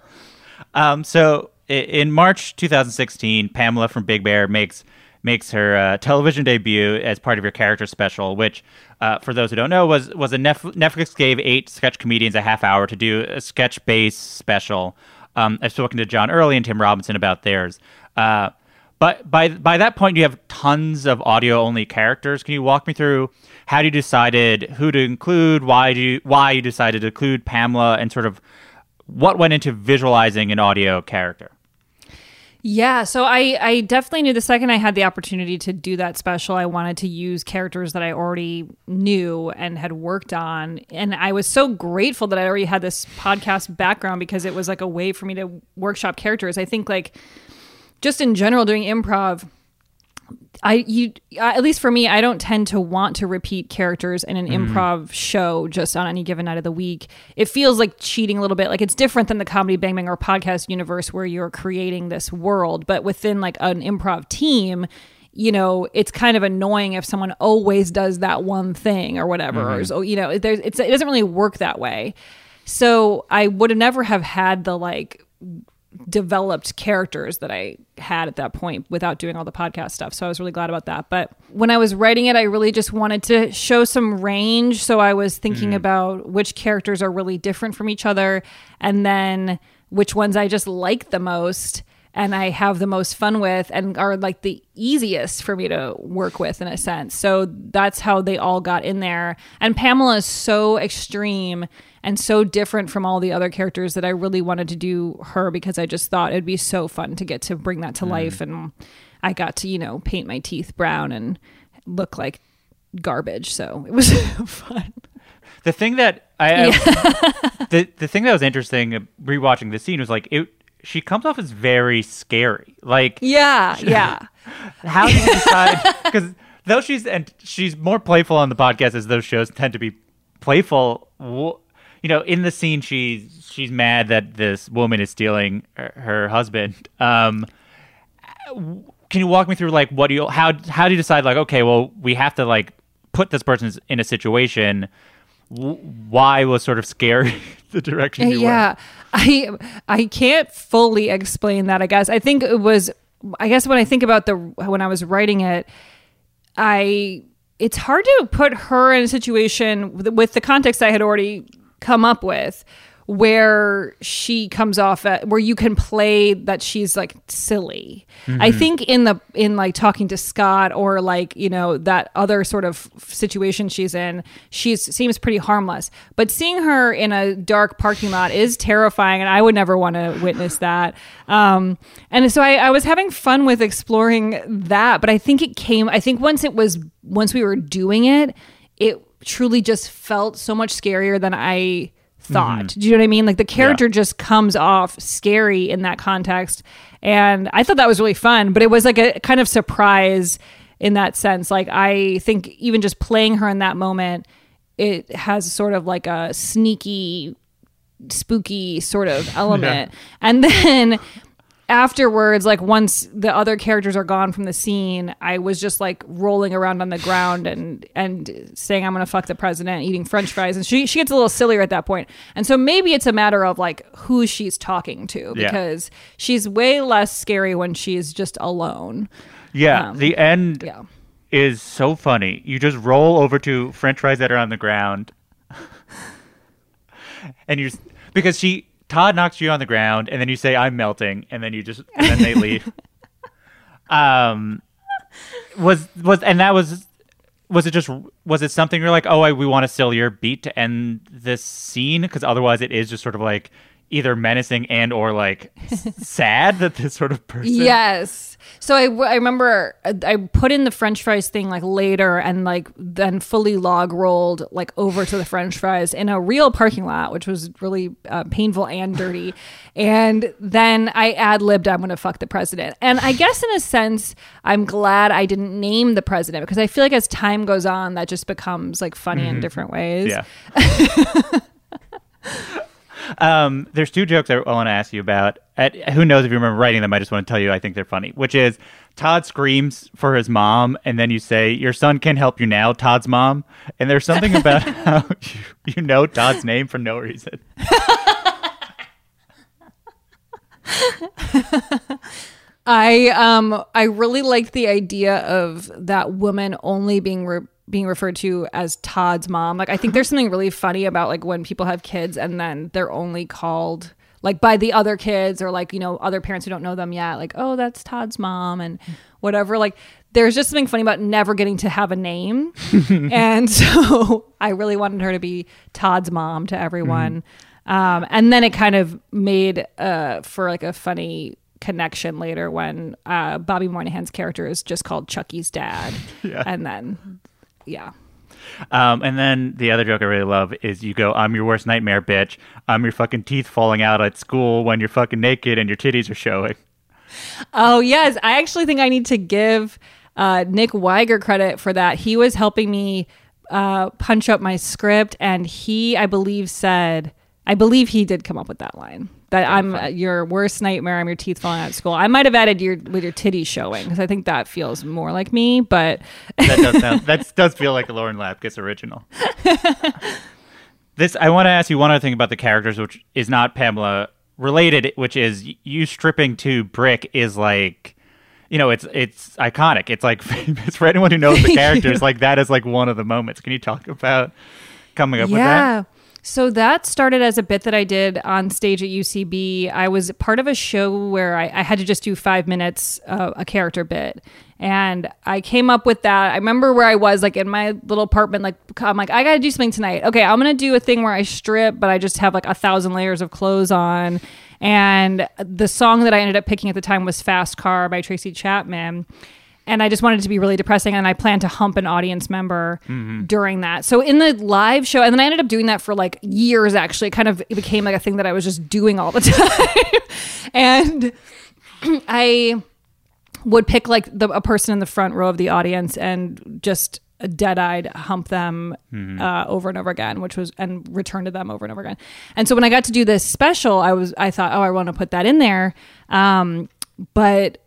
Um, so in March two thousand sixteen, Pamela from Big Bear makes makes her uh, television debut as part of your character special, which, uh, for those who don't know, was, was a Nef- Netflix gave eight sketch comedians a half hour to do a sketch-based special. Um, I've spoken to John Early and Tim Robinson about theirs. Uh But by by that point, you have tons of audio-only characters. Can you walk me through how you decided who to include, why do you, why you decided to include Pamela, and sort of what went into visualizing an audio character? Yeah, so I, I definitely knew the second I had the opportunity to do that special, I wanted to use characters that I already knew and had worked on. And I was so grateful that I already had this podcast background because it was like a way for me to workshop characters. I think like... Just in general, doing improv, I you at least for me, I don't tend to want to repeat characters in an mm. improv show just on any given night of the week. It feels like cheating a little bit. Like, it's different than the Comedy Bang Bang or podcast universe where you're creating this world, but within like an improv team, you know, it's kind of annoying if someone always does that one thing or whatever. Mm-hmm. Or so, you know, there's it's, it doesn't really work that way. So I would have never have had the like developed characters that I had at that point without doing all the podcast stuff. So I was really glad about that. But when I was writing it, I really just wanted to show some range. So I was thinking mm-hmm. about which characters are really different from each other, and then which ones I just like the most and I have the most fun with and are like the easiest for me to work with in a sense. So that's how they all got in there. And Pamela is so extreme and so different from all the other characters that I really wanted to do her because I just thought it'd be so fun to get to bring that to mm. life. And I got to, you know, paint my teeth brown and look like garbage. So it was fun. The thing that I, yeah. I the, the thing that was interesting rewatching this scene was like, it, she comes off as very scary. Like, yeah, she, yeah. How do you decide? Because though she's and she's more playful on the podcast, as those shows tend to be playful. Wh- you know, in the scene, she's she's mad that this woman is stealing her, her husband. Um, can you walk me through like what do you how how do you decide like, okay, well, we have to like put this person in a situation. Why was sort of scary the direction you yeah. were? Yeah, I I can't fully explain that, I guess. I think it was, I guess when I think about the, when I was writing it, I, it's hard to put her in a situation with, with the context I had already come up with where she comes off at, where you can play that she's like silly. Mm-hmm. I think in the, in like talking to Scott or like, you know, that other sort of situation she's in, she seems pretty harmless, but seeing her in a dark parking lot is terrifying. And I would never want to witness that. Um, and so I, I was having fun with exploring that, but I think it came, I think once it was, once we were doing it, it truly just felt so much scarier than I thought. Mm-hmm. Do you know what I mean? Like the character yeah. just comes off scary in that context. And I thought that was really fun, but it was like a kind of surprise in that sense. Like I think even just playing her in that moment, it has sort of like a sneaky, spooky sort of element. Yeah. And then afterwards, like once the other characters are gone from the scene, I was just like rolling around on the ground and and saying I'm gonna fuck the president, eating French fries, and she she gets a little sillier at that point. And so maybe it's a matter of like who she's talking to, because yeah. she's way less scary when she's just alone. Yeah, um, the end yeah. is so funny. You just roll over to French fries that are on the ground, and you because she. Todd knocks you on the ground, and then you say, "I'm melting," and then you just, and then they leave. um, was was and that was was it just was it something you're like, oh, I, we want a sillier beat to end this scene, because otherwise it is just sort of like either menacing and or like sad that this sort of person. Yes. So I, I remember I put in the French fries thing like later, and like then fully log rolled like over to the French fries in a real parking lot, which was really uh, painful and dirty. And then I ad-libbed, "I'm going to fuck the president." And I guess in a sense, I'm glad I didn't name the president, because I feel like as time goes on, that just becomes like funny mm-hmm. in different ways. Yeah. Um, there's two jokes I want to ask you about. At, who knows if you remember writing them? I just want to tell you I think they're funny, which is Todd screams for his mom, and then you say, "Your son can help you now, Todd's mom." And there's something about how you, you know Todd's name for no reason. I um I really liked the idea of that woman only being re- being referred to as Todd's mom. Like I think there's something really funny about like when people have kids and then they're only called like by the other kids or like, you know, other parents who don't know them yet, like, "Oh, that's Todd's mom," and whatever. Like there's just something funny about never getting to have a name. And so I really wanted her to be Todd's mom to everyone. Mm-hmm. Um, and then it kind of made uh, for like a funny connection later when uh, Bobby Moynihan's character is just called Chucky's dad. Yeah. And then yeah. Um, and then the other joke I really love is you go, "I'm your worst nightmare, bitch. I'm your fucking teeth falling out at school when you're fucking naked and your titties are showing." Oh, yes. I actually think I need to give uh, Nick Weiger credit for that. He was helping me uh, punch up my script, and he, I believe, said, I believe he did come up with that line. That I'm uh, your worst nightmare. I'm your teeth falling out of school. I might have added your with your titties showing because I think that feels more like me. But that does sound, that does feel like a Lauren Lapkus original. This I want to ask you one other thing about the characters, which is not Pamela related, which is you stripping to Brick is like, you know, it's it's iconic. It's like famous for anyone who knows the characters. Like that is like one of the moments. Can you talk about coming up yeah. with that? Yeah. So that started as a bit that I did on stage at U C B. I was part of a show where I, I had to just do five minutes, uh, a character bit. And I came up with that. I remember where I was, like in my little apartment, like I'm like, I got to do something tonight. Okay, I'm going to do a thing where I strip, but I just have like a thousand layers of clothes on. And the song that I ended up picking at the time was Fast Car by Tracy Chapman. And I just wanted it to be really depressing, and I planned to hump an audience member mm-hmm. during that. So in the live show, and then I ended up doing that for like years, actually. It kind of became like a thing that I was just doing all the time. And I would pick like the, a person in the front row of the audience and just dead-eyed hump them mm-hmm. uh, over and over again, which was, and return to them over and over again. And so when I got to do this special, I was, I thought, oh, I want to put that in there. Um, but...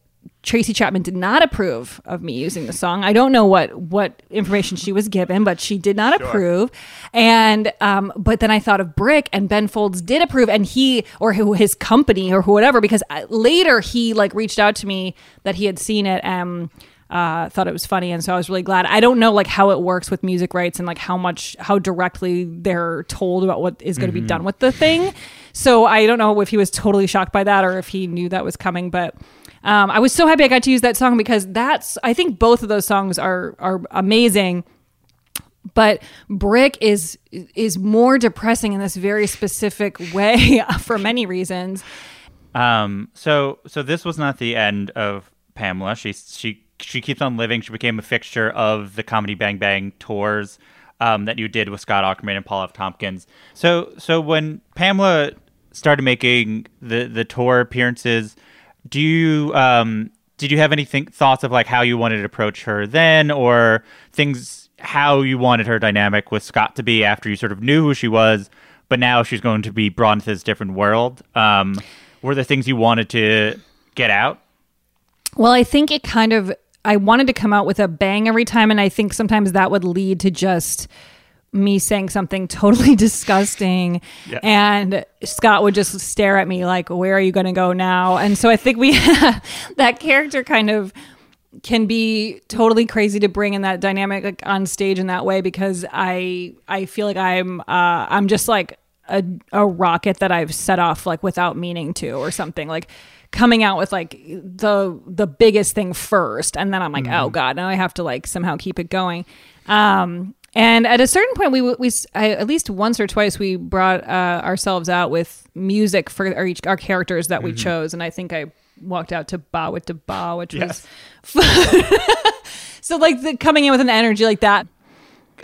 Tracy Chapman did not approve of me using the song. I don't know what what information she was given, but she did not sure. approve. And um, but then I thought of Brick, and Ben Folds did approve, and he or his company or whatever, because later he like reached out to me that he had seen it and uh, thought it was funny, and so I was really glad. I don't know like how it works with music rights and like how much how directly they're told about what is going to mm-hmm. be done with the thing. So I don't know if he was totally shocked by that or if he knew that was coming, but. Um, I was so happy I got to use that song because that's, I think both of those songs are are amazing, but Brick is is more depressing in this very specific way for many reasons. Um, so so this was not the end of Pamela. She she she keeps on living. She became a fixture of the Comedy Bang Bang tours um, that you did with Scott Aukerman and Paul F. Tompkins. So so when Pamela started making the the tour appearances. Do you um, did you have any think, thoughts of like how you wanted to approach her then, or things how you wanted her dynamic with Scott to be after you sort of knew who she was, but now she's going to be brought into this different world? Um, were there things you wanted to get out? Well, I think it kind of I wanted to come out with a bang every time, and I think sometimes that would lead to just me saying something totally disgusting yeah. and Scott would just stare at me like, where are you going to go now? And so I think we that character kind of can be totally crazy to bring in that dynamic like on stage in that way, because I I feel like I'm uh, I'm just like a, a rocket that I've set off like without meaning to or something, like coming out with like the the biggest thing first, and then I'm like mm-hmm. oh god, now I have to like somehow keep it going. Um And at a certain point, we we I, at least once or twice we brought uh, ourselves out with music for our, each, our characters that mm-hmm. we chose, and I think I walked out to "Ba with the Ba," which yes. was fun. So like the, coming in with an energy like that.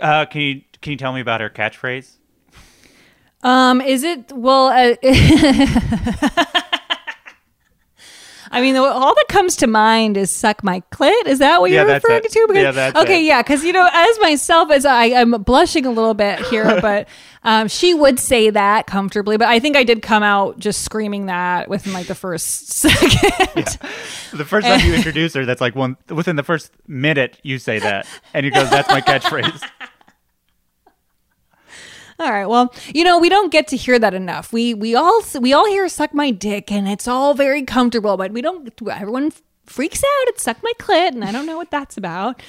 Uh, can you can you tell me about her catchphrase? Um, is it well? Uh, I mean, all that comes to mind is "suck my clit." Is that what yeah, you're referring it. to? Because, yeah, that's okay, it. yeah, because you know, as myself, as I, I'm blushing a little bit here, but um, she would say that comfortably. But I think I did come out just screaming that within like the first second. Yeah. The first time you introduce her, that's like one within the first minute you say that, and you go, "That's my catchphrase." All right. Well, you know, we don't get to hear that enough. We we all we all hear "suck my dick," and it's all very comfortable, but we don't. Everyone freaks out at "suck my clit," and I don't know what that's about.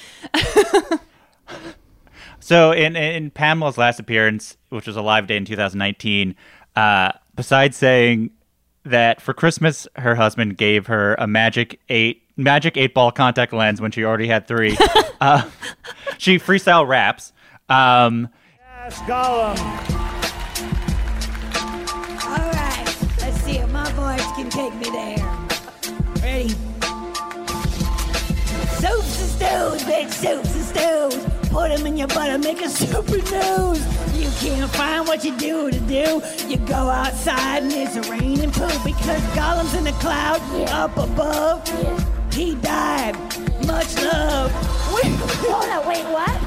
So, in in Pamela's last appearance, which was a live day in two thousand nineteen, uh, besides saying that for Christmas her husband gave her a magic eight magic eight ball contact lens when she already had three, uh, she freestyle raps. Um, Gollum. All right, let's see if my voice can take me there. Ready? Soups and stews, bitch, soups and stews. Put them in your butter, make a super nose. You can't find what you do to do. You go outside and it's raining poop because Gollum's in the cloud yeah. up above. Yeah. He died. much love. Wait, hold on, wait, what?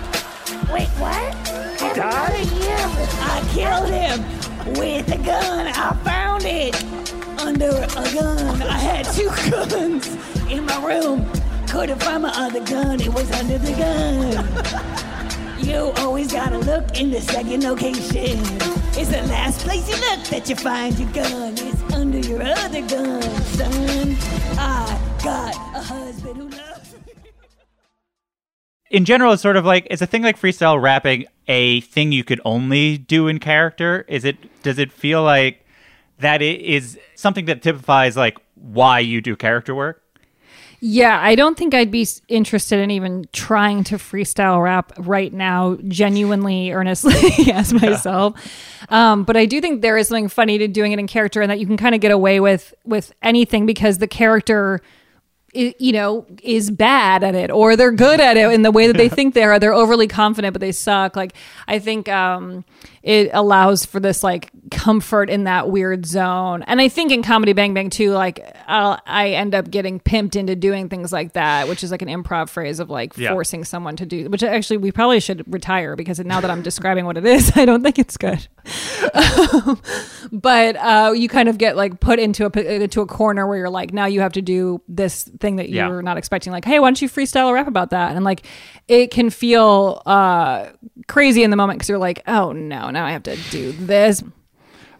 Wait, what? He died? I killed him with a gun. I found it under a gun. I had two guns in my room. Couldn't find my other gun. It was under the gun. You always gotta look in the second location. It's the last place you look that you find your gun. It's under your other gun, son. I got a husband who loves me. In general, it's sort of like, it's a thing like freestyle rapping, a thing you could only do in character. Is it? Does it feel like that it is something that typifies like why you do character work? Yeah, I don't think I'd be interested in even trying to freestyle rap right now, genuinely, earnestly, as myself. Yeah. Um, but I do think there is something funny to doing it in character, and that you can kind of get away with with anything because the character, is, you know, is bad at it, or they're good at it in the way that they think they are. They're overly confident, but they suck. Like, I think um, it allows for this like comfort in that weird zone. And I think in Comedy Bang Bang too, like I'll, I end up getting pimped into doing things like that, which is like an improv phrase of like yeah. forcing someone to do, which actually we probably should retire because now that I'm describing what it is, I don't think it's good. um, but uh, you kind of get like put into a, into a corner where you're like, now you have to do this thing that you yeah. were not expecting. Like, hey, why don't you freestyle a rap about that? And like, it can feel uh, crazy in the moment because you're like, oh no, now I have to do this.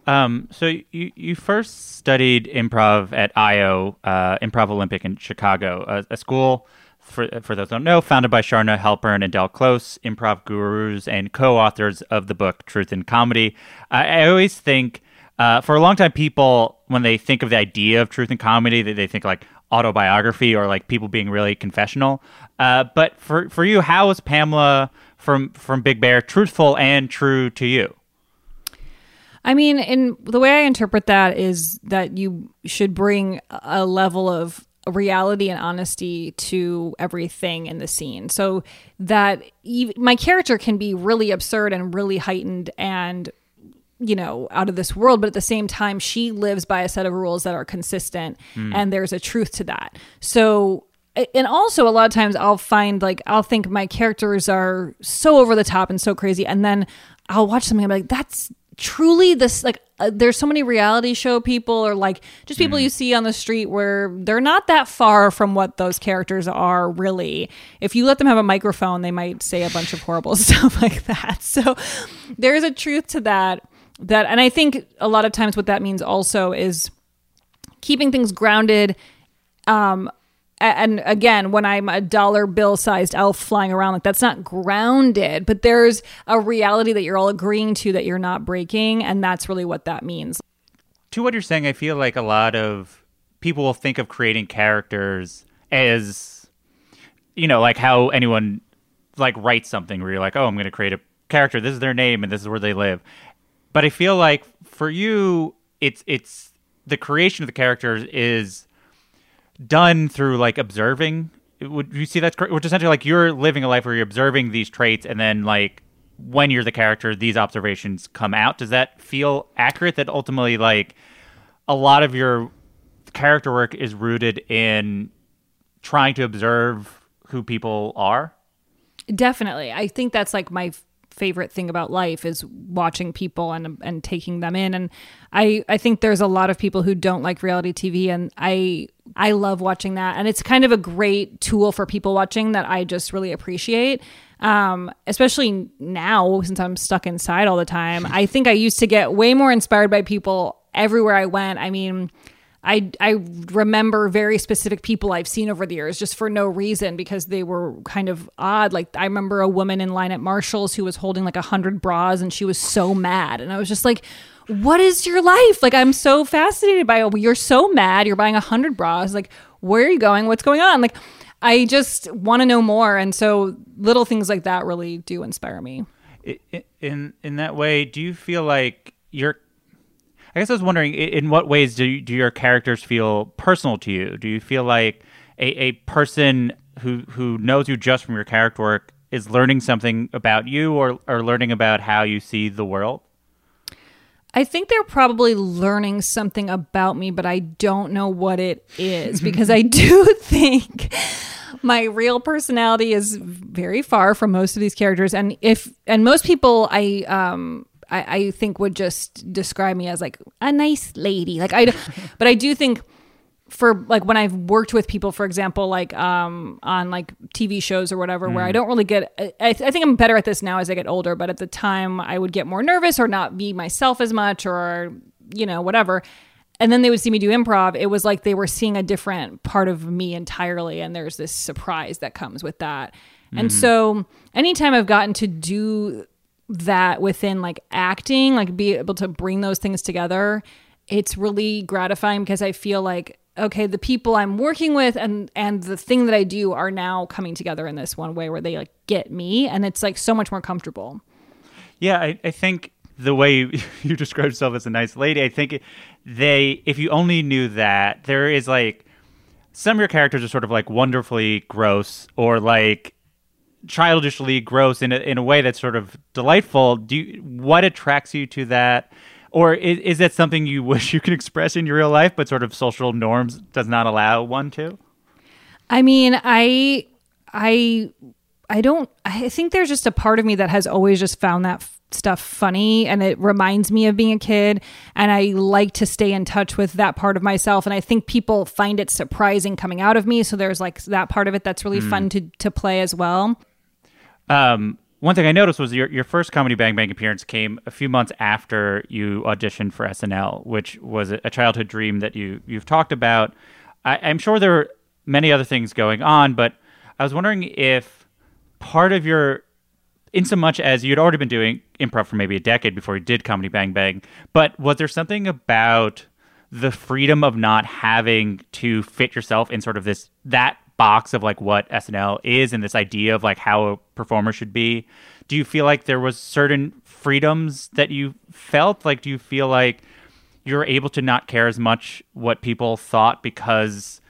Um, so you, you first studied improv at I O, uh, Improv Olympic in Chicago, a, a school, for for those who don't know, founded by Sharna Halpern and Del Close, improv gurus and co-authors of the book Truth in Comedy. I, I always think, uh, for a long time, people, when they think of the idea of Truth in Comedy, they, they think like autobiography or like people being really confessional. Uh, but for, for you, how is Pamela from, from Big Bear truthful and true to you? I mean, in the way I interpret that is that you should bring a level of reality and honesty to everything in the scene. So that even, my character can be really absurd and really heightened and, you know, out of this world. But at the same time, she lives by a set of rules that are consistent mm. and there's a truth to that. So, and also a lot of times I'll find like, I'll think my characters are so over the top and so crazy. And then I'll watch something and I'm like, that's truly this like uh, there's so many reality show people or like just people mm. you see on the street where they're not that far from what those characters are really. If you let them have a microphone, they might say a bunch of horrible stuff like that. So there's a truth to that that and I think a lot of times what that means also is keeping things grounded. Um, and again, when I'm a dollar bill sized elf flying around, like that's not grounded, but there's a reality that you're all agreeing to that you're not breaking. And that's really what that means. To what you're saying, I feel like a lot of people will think of creating characters as, you know, like how anyone like writes something where you're like, oh, I'm going to create a character. This is their name and this is where they live. But I feel like for you, it's it's the creation of the characters is done through like observing. Would you see that's correct? Which essentially like you're living a life where you're observing these traits and then like when you're the character, these observations come out. Does that feel accurate that ultimately like a lot of your character work is rooted in trying to observe who people are? Definitely. I think that's like my f- favorite thing about life is watching people and and taking them in. And I, I think there's a lot of people who don't like reality T V and I I love watching that. And it's kind of a great tool for people watching that I just really appreciate. Um, especially now since I'm stuck inside all the time. I think I used to get way more inspired by people everywhere I went. I mean, I, I remember very specific people I've seen over the years just for no reason because they were kind of odd. Like I remember a woman in line at Marshall's who was holding like a hundred bras and she was so mad. And I was just like, what is your life? Like, I'm so fascinated by it. You're so mad. You're buying a hundred bras. Like, where are you going? What's going on? Like, I just want to know more. And so little things like that really do inspire me. In in that way, do you feel like you're, I guess I was wondering in what ways do you, do your characters feel personal to you? Do you feel like a, a person who, who knows you just from your character work is learning something about you or, or learning about how you see the world? I think they're probably learning something about me, but I don't know what it is because I do think My real personality is very far from most of these characters, and if and most people I um I, I think would just describe me as like a nice lady, like I. But I do think for like when I've worked with people, for example, like um on like T V shows or whatever, mm. where I don't really get. I, I think I'm better at this now as I get older, but at the time I would get more nervous or not be myself as much, or you know whatever. And then they would see me do improv. It was like they were seeing a different part of me entirely. And there's this surprise that comes with that. Mm-hmm. And so anytime I've gotten to do that within like acting, like be able to bring those things together, it's really gratifying because I feel like, okay, the people I'm working with and, and the thing that I do are now coming together in this one way where they like get me, and it's like so much more comfortable. Yeah, I, I think... the way you, you describe yourself as a nice lady, I think they, if you only knew that, there is like, some of your characters are sort of like wonderfully gross or like childishly gross in a, in a way that's sort of delightful. Do you, what attracts you to that? Or is, is that something you wish you could express in your real life, but sort of social norms does not allow one to? I mean, I, I, I don't, I think there's just a part of me that has always just found that f- stuff funny, and it reminds me of being a kid, and I like to stay in touch with that part of myself, and I think people find it surprising coming out of me, so there's like that part of it that's really mm. fun to to play as well. Um one thing I noticed was your your first Comedy Bang Bang appearance came a few months after you auditioned for S N L, which was a childhood dream that you you've talked about. I, I'm sure there are many other things going on, but I was wondering if part of your, in so much as you'd already been doing improv for maybe a decade before you did Comedy Bang Bang, but was there something about the freedom of not having to fit yourself in sort of this, that box of like what S N L is and this idea of like how a performer should be? Do you feel like there was certain freedoms that you felt? Like, do you feel like you're able to not care as much what people thought because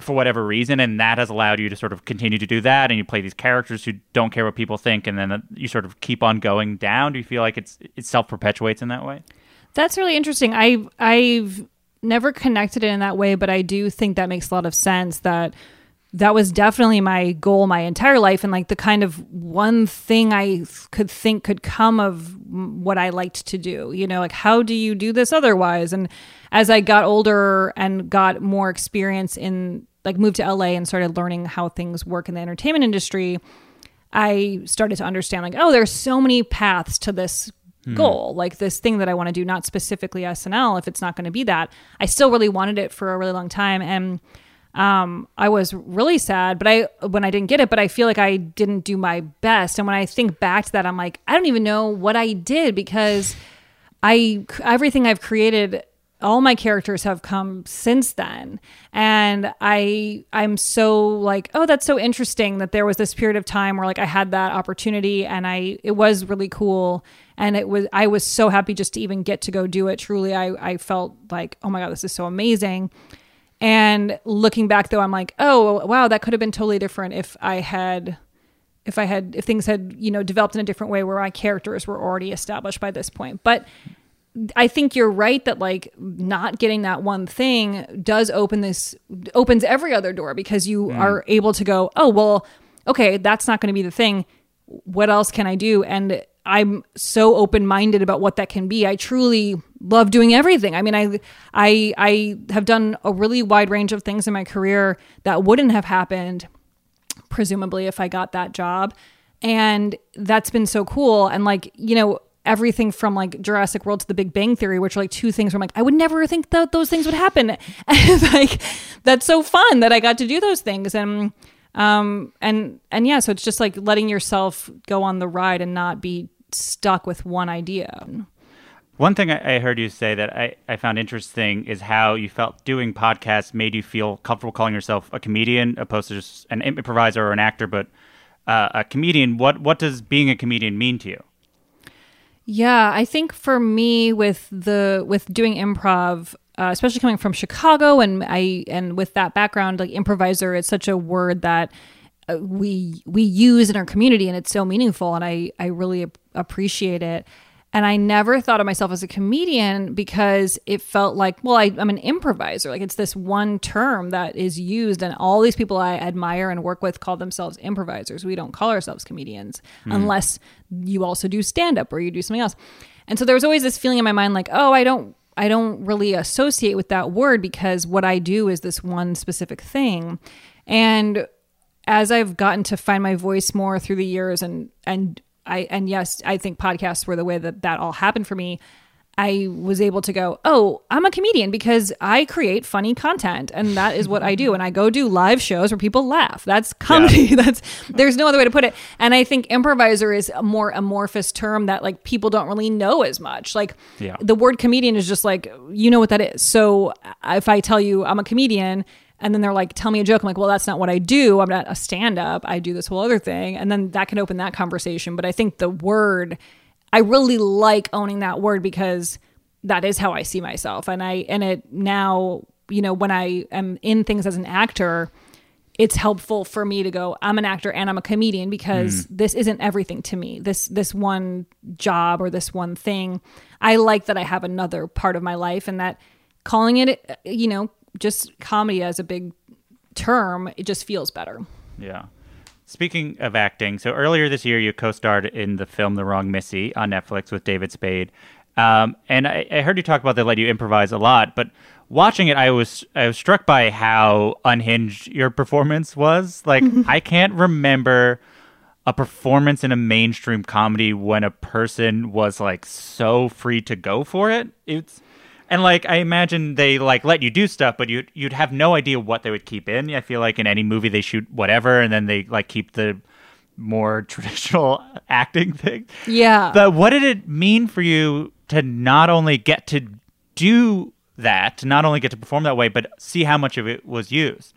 for whatever reason, and that has allowed you to sort of continue to do that, and you play these characters who don't care what people think, and then you sort of keep on going down? Do you feel like it's it self-perpetuates in that way? That's really interesting. I, I've never connected it in that way, but I do think that makes a lot of sense, that that was definitely my goal my entire life, and like the kind of one thing I could think could come of what I liked to do, you know, like how do you do this otherwise? And as I got older and got more experience in like moved to L A and started learning how things work in the entertainment industry, I started to understand like, oh, there's so many paths to this mm. goal, like this thing that I want to do, not specifically S N L if it's not going to be that. I still really wanted it for a really long time, and Um, I was really sad, but I, when I didn't get it, but I feel like I didn't do my best. And when I think back to that, I'm like, I don't even know what I did, because I, everything I've created, all my characters have come since then. And I, I'm so like, oh, that's so interesting that there was this period of time where like I had that opportunity, and I, it was really cool. And it was, I was so happy just to even get to go do it. Truly. I, I felt like, oh my God, this is so amazing. And looking back, though, I'm like, oh, wow, that could have been totally different if I had, if I had, if things had, you know, developed in a different way where my characters were already established by this point. But I think you're right that like not getting that one thing does open this, opens every other door, because you mm. are able to go, oh, well, okay, that's not going to be the thing. What else can I do? And I'm so open-minded about what that can be. I truly love doing everything. I mean, I, I, I have done a really wide range of things in my career that wouldn't have happened, presumably, if I got that job. And that's been so cool. And like, you know, everything from like Jurassic World to The Big Bang Theory, which are like two things where I'm like, I would never think that those things would happen. And like, that's so fun that I got to do those things. And um, and and yeah, so it's just like letting yourself go on the ride and not be stuck with one idea. One thing I heard you say that I, I found interesting is how you felt doing podcasts made you feel comfortable calling yourself a comedian opposed to just an improviser or an actor, but uh, a comedian. What what does being a comedian mean to you? Yeah, I think for me with the with doing improv, uh, especially coming from Chicago, and I and with that background, like improviser is such a word that we we use in our community, and it's so meaningful, and I I really appreciate it. And I never thought of myself as a comedian because it felt like, well, I, I'm an improviser. Like, it's this one term that is used, and all these people I admire and work with call themselves improvisers. We don't call ourselves comedians mm. unless you also do stand-up or you do something else. And so there was always this feeling in my mind like, oh, I don't, I don't really associate with that word because what I do is this one specific thing. And as I've gotten to find my voice more through the years and and I, and yes, I think podcasts were the way that that all happened for me. I was able to go, oh, I'm a comedian because I create funny content, and that is what I do. And I go do live shows where people laugh. That's comedy. Yeah. That's there's no other way to put it. And I think improviser is a more amorphous term that like people don't really know as much. Like yeah. the word comedian is just like, you know what that is. So if I tell you I'm a comedian, and then they're like, tell me a joke. I'm like, well, that's not what I do. I'm not a stand-up. I do this whole other thing. And then that can open that conversation. But I think the word, I really like owning that word because that is how I see myself. And I, and it now, you know, when I am in things as an actor, it's helpful for me to go, I'm an actor and I'm a comedian because mm. this isn't everything to me. This, this one job or this one thing. I like that I have another part of my life, and that calling it, you know, just comedy as a big term, it just feels better. Yeah. Speaking of acting, so earlier this year, you co-starred in the film The Wrong Missy on Netflix with David Spade. Um, and I, I heard you talk about that let you improvise a lot, but watching it, I was I was struck by how unhinged your performance was. Like, I can't remember a performance in a mainstream comedy when a person was like so free to go for it. It's And, like, I imagine they, like, let you do stuff, but you'd, you'd have no idea what they would keep in. I feel like in any movie they shoot whatever, and then they, like, keep the more traditional acting thing. Yeah. But what did it mean for you to not only get to do that, to not only get to perform that way, but see how much of it was used?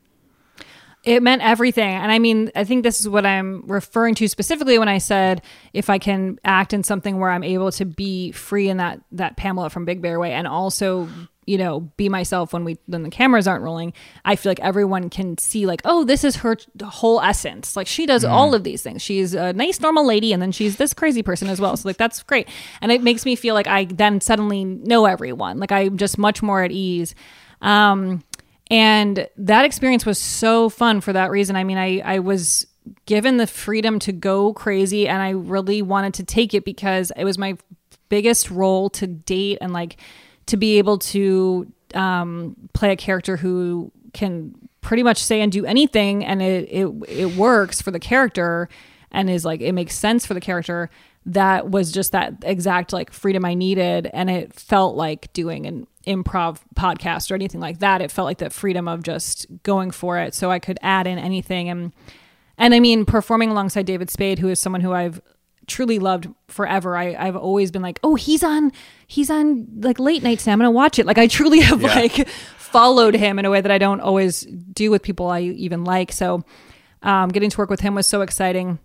It meant everything. And I mean, I think this is what I'm referring to specifically when I said, if I can act in something where I'm able to be free in that, that Pamela from Big Bear way, and also, you know, be myself when we, when the cameras aren't rolling, I feel like everyone can see like, oh, this is her whole essence. Like, she does yeah. all of these things. She's a nice, normal lady. And then she's this crazy person as well. So like, that's great. And it makes me feel like I then suddenly know everyone. Like, I'm just much more at ease. Um, And that experience was so fun for that reason. I mean, I, I was given the freedom to go crazy, and I really wanted to take it because it was my biggest role to date, and like to be able to um, play a character who can pretty much say and do anything, and it, it it works for the character and is like, it makes sense for the character. That was just that exact like freedom I needed, and it felt like doing an improv podcast or anything like that. It felt like that freedom of just going for it, so I could add in anything. And and I mean, performing alongside David Spade, who is someone who I've truly loved forever. I, I've always been like, oh, he's on he's on like late night, so I'm gonna watch it. Like, I truly have yeah. like followed him in a way that I don't always do with people I even like. So um, getting to work with him was so exciting.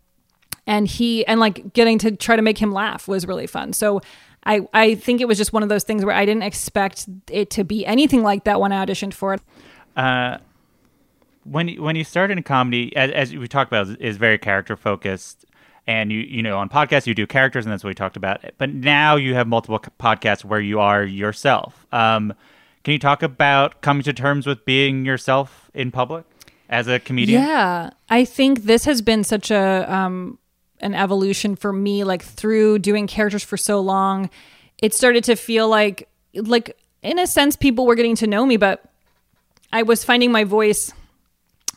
And he, and like getting to try to make him laugh was really fun. So I, I think it was just one of those things where I didn't expect it to be anything like that when I auditioned for it. Uh, when, when you started in comedy, as, as we talked about, is very character focused. And you, you know, on podcasts, you do characters, and that's what we talked about. But now you have multiple podcasts where you are yourself. Um, can you talk about coming to terms with being yourself in public as a comedian? Yeah, I think this has been such a... Um, an evolution for me, like through doing characters for so long, it started to feel like, like in a sense, people were getting to know me, but I was finding my voice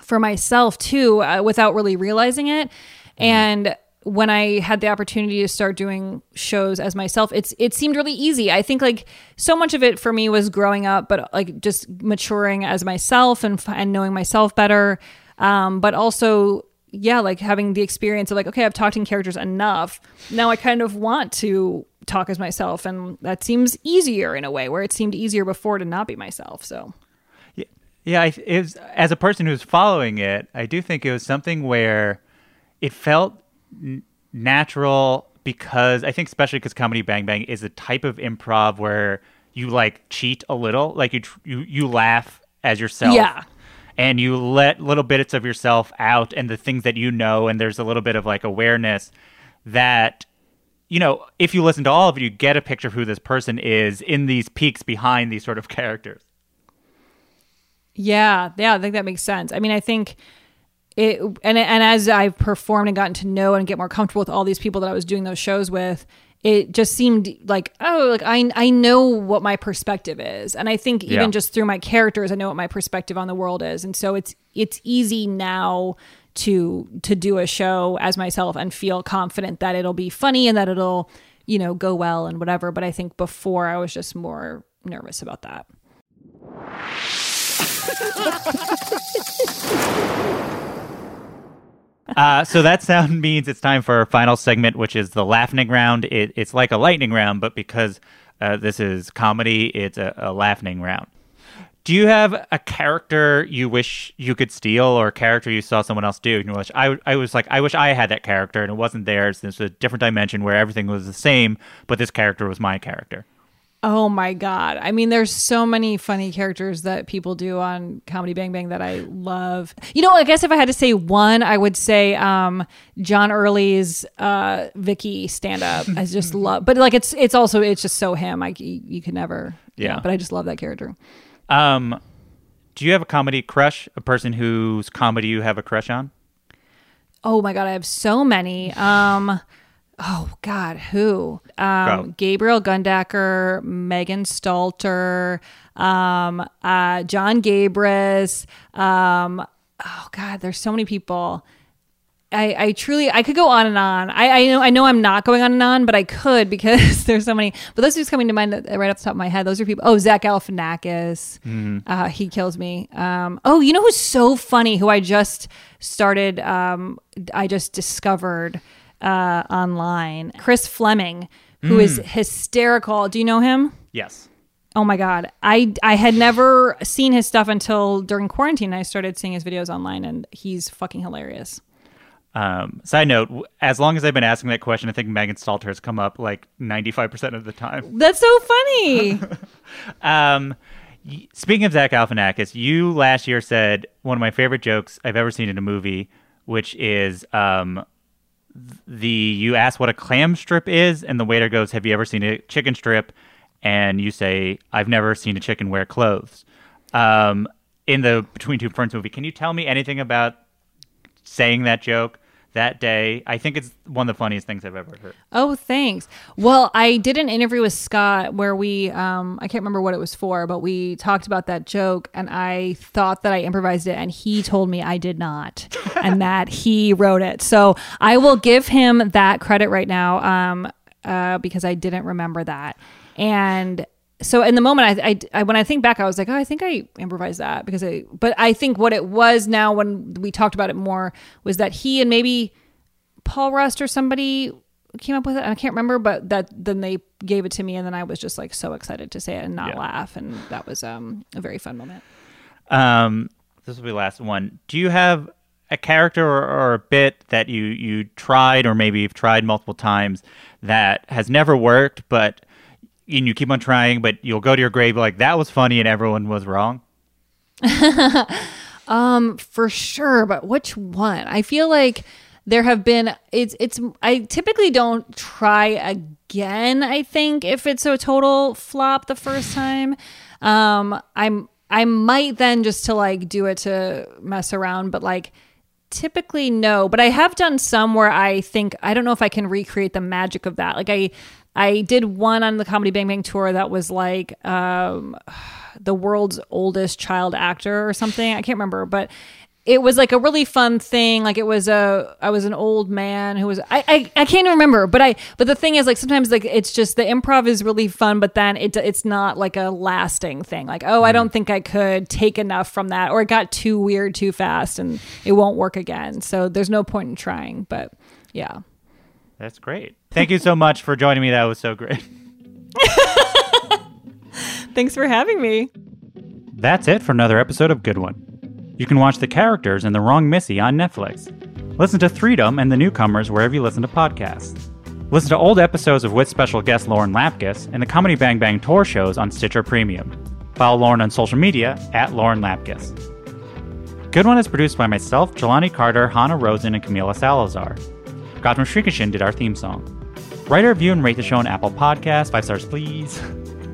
for myself too, uh, without really realizing it. And when I had the opportunity to start doing shows as myself, it's, it seemed really easy. I think like so much of it for me was growing up, but like just maturing as myself and, and knowing myself better. Um, but also, yeah, like having the experience of like, okay, I've talked in characters enough. Now I kind of want to talk as myself. And that seems easier in a way, where it seemed easier before to not be myself. So, yeah, yeah I, it was, as a person who's following it, I do think it was something where it felt n- natural because I think especially because Comedy Bang Bang is a type of improv where you like cheat a little, like you, tr- you, you laugh as yourself. Yeah. And you let little bits of yourself out and the things that you know, and there's a little bit of like awareness that you know, if you listen to all of it, you get a picture of who this person is in these peaks behind these sort of characters. Yeah, yeah, I think that makes sense. I mean, I think it, and and as I've performed and gotten to know and get more comfortable with all these people that I was doing those shows with, it just seemed like, oh, like I I know what my perspective is, and I think even yeah. just through my characters, I know what my perspective on the world is, and so it's it's easy now to to do a show as myself and feel confident that it'll be funny and that it'll, you know, go well and whatever. But I think before I was just more nervous about that. uh, so that sound means it's time for our final segment, which is the laughing round. It, it's like a lightning round, but because uh, this is comedy, it's a, a laughing round. Do you have a character you wish you could steal, or a character you saw someone else do? And you wish, I, I was like, I wish I had that character, and it wasn't theirs. There's a different dimension where everything was the same, but this character was my character. Oh my God. I mean, there's so many funny characters that people do on Comedy Bang Bang that I love. You know, I guess if I had to say one, I would say um, John Early's uh, Vicky stand-up. I just love, but like, it's it's also, it's just so him. I, you, you could never, yeah. You know, but I just love that character. Um, do you have a comedy crush? A person whose comedy you have a crush on? Oh my God, I have so many. Um, oh God, who? Um, Go. Gabriel Gundaker, Megan Stalter, um, uh, John Gabris. Um, oh God, there's so many people. I, I truly, I could go on and on. I, I know, I know I'm not going on and on, but I could because there's so many, but those are just coming to mind right off the top of my head. Those are people. Oh, Zach Galifianakis. Mm-hmm. Uh, he kills me. Um, oh, you know, who's so funny, who I just started. Um, I just discovered, uh, online, Chris Fleming, who mm. is hysterical. Do you know him? Yes. Oh my God. I, I had never seen his stuff until during quarantine. I started seeing his videos online, and he's fucking hilarious. Um, side note, as long as I've been asking that question, I think Megan Stalter has come up like ninety-five percent of the time. That's so funny. um, y- speaking of Zach Galifianakis, you last year said one of my favorite jokes I've ever seen in a movie, which is um, the you ask what a clam strip is, and the waiter goes, "Have you ever seen a chicken strip?" And you say, "I've never seen a chicken wear clothes." Um, in the Between Two Ferns movie, can you tell me anything about saying that joke? That day, I think it's one of the funniest things I've ever heard. Oh, thanks. Well, I did an interview with Scott where we, um, I can't remember what it was for, but we talked about that joke, and I thought that I improvised it, and he told me I did not, and that he wrote it. So I will give him that credit right now, um, uh, because I didn't remember that. And so in the moment, I, I, I, when I think back, I was like, oh, I think I improvised that because I, but I think what it was now when we talked about it more was that he and maybe Paul Rust or somebody came up with it. I can't remember, but that then they gave it to me, and then I was just like so excited to say it and not yeah. laugh. And that was um, a very fun moment. Um, this will be the last one. Do you have a character or, or a bit that you, you tried, or maybe you've tried multiple times that has never worked, but and you keep on trying, but you'll go to your grave like, that was funny and everyone was wrong? um, for sure. But which one? I feel like there have been, it's, it's, I typically don't try again, I think, if it's a total flop the first time. Um, I'm, I might then just to like do it to mess around, but like, typically no. But I have done some where I think, I don't know if I can recreate the magic of that. Like I, I did one on the Comedy Bang Bang tour that was like um, the world's oldest child actor or something. I can't remember, but it was like a really fun thing. Like it was a, I was an old man who was, I, I, I can't remember, but I, but the thing is like, sometimes like, it's just the improv is really fun, but then it, it's not like a lasting thing. Like, oh, I don't think I could take enough from that, or it got too weird too fast and it won't work again. So there's no point in trying, but yeah. That's great. Thank you so much for joining me. That was so great. Thanks for having me. That's it for another episode of Good One. You can watch The Characters and The Wrong Missy on Netflix. Listen to Threedom and The Newcomers wherever you listen to podcasts. Listen to old episodes of With Special Guest Lauren Lapkus and the Comedy Bang Bang Tour shows on Stitcher Premium. Follow Lauren on social media at Lauren Lapkus. Good One is produced by myself, Jelani Carter, Hannah Rosen, and Camila Salazar. Gautam Shrikishan did our theme song. Write a review and rate the show on Apple Podcasts. Five stars, please.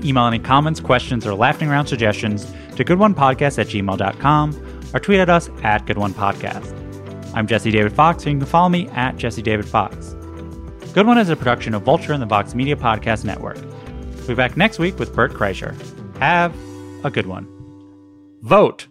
Email any comments, questions, or laughing around suggestions to good one podcast at gmail dot com or tweet at us at good one podcast. I'm Jesse David Fox, and you can follow me at Jesse David Fox. Good One is a production of Vulture and the Vox Media Podcast Network. We'll be back next week with Bert Kreischer. Have a good one. Vote.